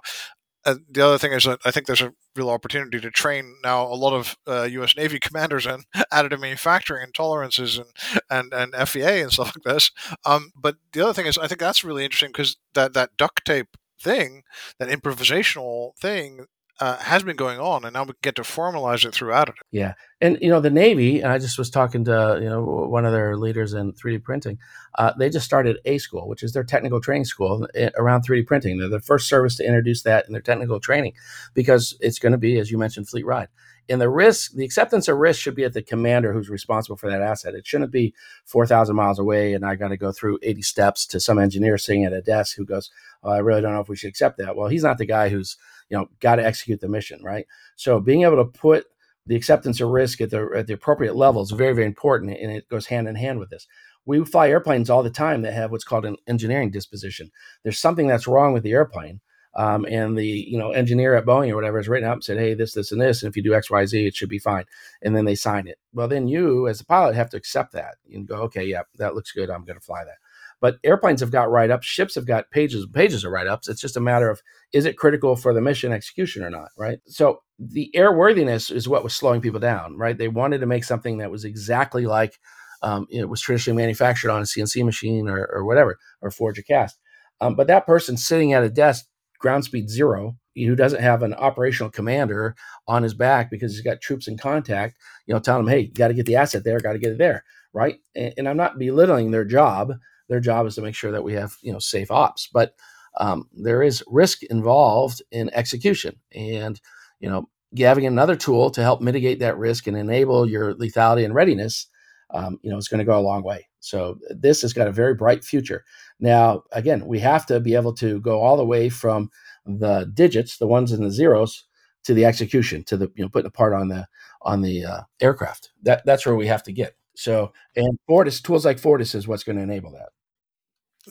uh, the other thing is that I think there's a real opportunity to train now a lot of uh, U S Navy commanders in additive manufacturing and tolerances and, and, and F E A and stuff like this. Um, but the other thing is I think that's really interesting because that, that duct tape thing, that improvisational thing, Uh, has been going on, and now we get to formalize it throughout it. Yeah. And, you know, the Navy, and I just was talking to, you know, one of their leaders in three D printing, uh, they just started A School, which is their technical training school around three D printing. They're the first service to introduce that in their technical training because it's going to be, as you mentioned, fleet wide. And the risk, the acceptance of risk should be at the commander who's responsible for that asset. It shouldn't be four thousand miles away and I got to go through eighty steps to some engineer sitting at a desk who goes, oh, I really don't know if we should accept that. Well, he's not the guy who's, you know, got to execute the mission, right? So being able to put the acceptance of risk at the at the appropriate level is very, very important, and it goes hand in hand with this. We fly airplanes all the time that have what's called an engineering disposition. There's something that's wrong with the airplane, um, and the you know engineer at Boeing or whatever has written up and said, hey, this, this, and this, and if you do X, Y, Z, it should be fine, and then they sign it. Well, then you, as a pilot, have to accept that and go, okay, yeah, that looks good, I'm going to fly that. But airplanes have got write-ups, ships have got pages, pages of write-ups. It's just a matter of, is it critical for the mission execution or not, right? So the airworthiness is what was slowing people down, right? They wanted to make something that was exactly like um, it was traditionally manufactured on a C N C machine or, or whatever, or forge or cast. Um, but that person sitting at a desk, ground speed zero, who doesn't have an operational commander on his back because he's got troops in contact, you know, telling him, hey, you got to get the asset there, got to get it there, right? And, and I'm not belittling their job. Their job is to make sure that we have, you know, safe ops, but um, there is risk involved in execution, and you know, having another tool to help mitigate that risk and enable your lethality and readiness, um, you know, it's going to go a long way. So this has got a very bright future. Now, again, we have to be able to go all the way from the digits, the ones and the zeros, to the execution, to the you know, putting a part on the on the uh, aircraft. That that's where we have to get. So, and Fortis tools like Fortis is what's going to enable that.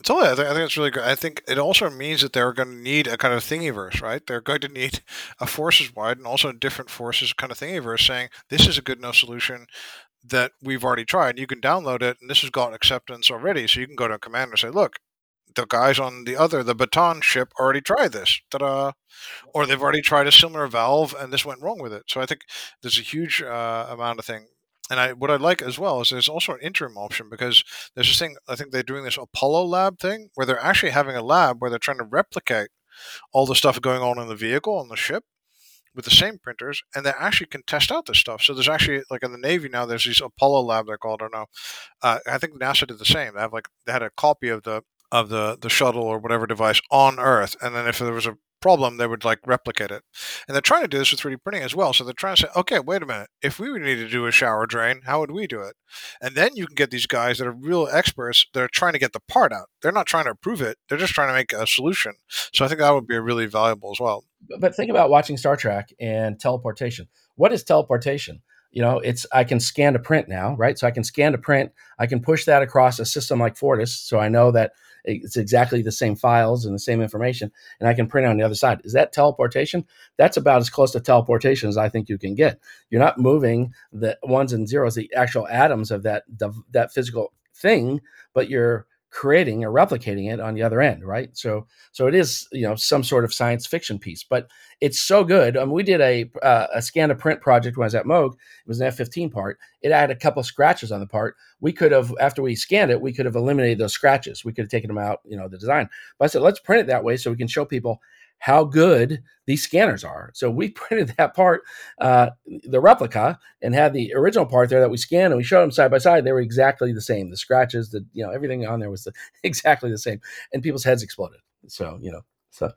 Totally. I, th- I think it's really good. I think it also means that they're going to need a kind of Thingiverse, right? They're going to need a forces-wide and also different forces kind of Thingiverse saying, this is a good enough solution that we've already tried. You can download it, and this has got acceptance already. So you can go to a commander and say, look, the guys on the other, the Baton ship already tried this. Ta-da! Or they've already tried a similar valve, and this went wrong with it. So I think there's a huge uh, amount of things. And I, what I like as well is there's also an interim option because there's this thing, I think they're doing this Apollo lab thing where they're actually having a lab where they're trying to replicate all the stuff going on in the vehicle, on the ship, with the same printers, and they actually can test out this stuff. So there's actually, like in the Navy now, there's these Apollo lab, they're called, I don't know. Uh, I think NASA did the same. They have like they had a copy of the of the, the shuttle or whatever device on Earth, and then if there was a problem, they would like replicate it. And they're trying to do this with three D printing as well. So they're trying to say, okay, wait a minute. If we would need to do a shower drain, how would we do it? And then you can get these guys that are real experts that are trying to get the part out. They're not trying to approve it. They're just trying to make a solution. So I think that would be really valuable as well. But think about watching Star Trek and teleportation. What is teleportation? You know, it's, I can scan to print now, right? So I can scan to print. I can push that across a system like Fortis. So I know that it's exactly the same files and the same information, and I can print on the other side. Is that teleportation? That's about as close to teleportation as I think you can get. You're not moving the ones and zeros, the actual atoms of that, that physical thing, but you're creating or replicating it on the other end, right? So, so it is, you know, some sort of science fiction piece, but it's so good. I mean, we did a uh, a scan to print project when I was at Moog. It was an F fifteen part. It had a couple scratches on the part. We could have, after we scanned it, we could have eliminated those scratches. We could have taken them out, you know, the design. But I said, let's print it that way so we can show people how good these scanners are. So we printed that part, uh, the replica, and had the original part there that we scanned, and we showed them side by side. They were exactly the same. The scratches, the, you know, everything on there was the, exactly the same, and people's heads exploded. So, you know, so.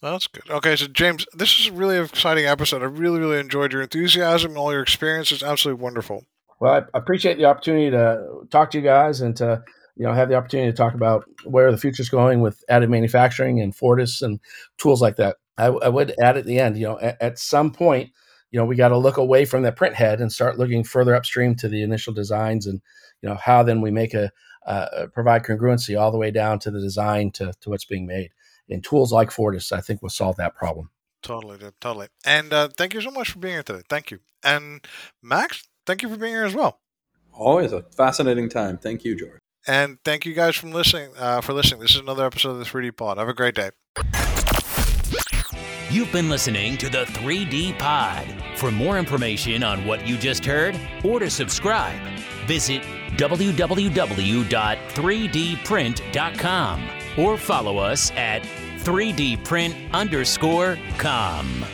That's good. Okay, so James, this is a really exciting episode. I really, really enjoyed your enthusiasm and all your experience. It's absolutely wonderful. Well, I appreciate the opportunity to talk to you guys and to, you know, have the opportunity to talk about where the future's going with additive manufacturing and Fortis and tools like that. I, I would add at the end, you know, at, at some point, you know, we got to look away from that print head and start looking further upstream to the initial designs and, you know, how then we make a, uh, provide congruency all the way down to the design to, to what's being made. And tools like Fortis, I think, will solve that problem. Totally, totally. And uh, thank you so much for being here today. Thank you. And Max, thank you for being here as well. Always a fascinating time. Thank you, George. And thank you guys from listening, uh, for listening. This is another episode of the three D Pod. Have a great day. You've been listening to the three D Pod. For more information on what you just heard or to subscribe, visit w w w dot three d print dot com or follow us at three d print underscore com.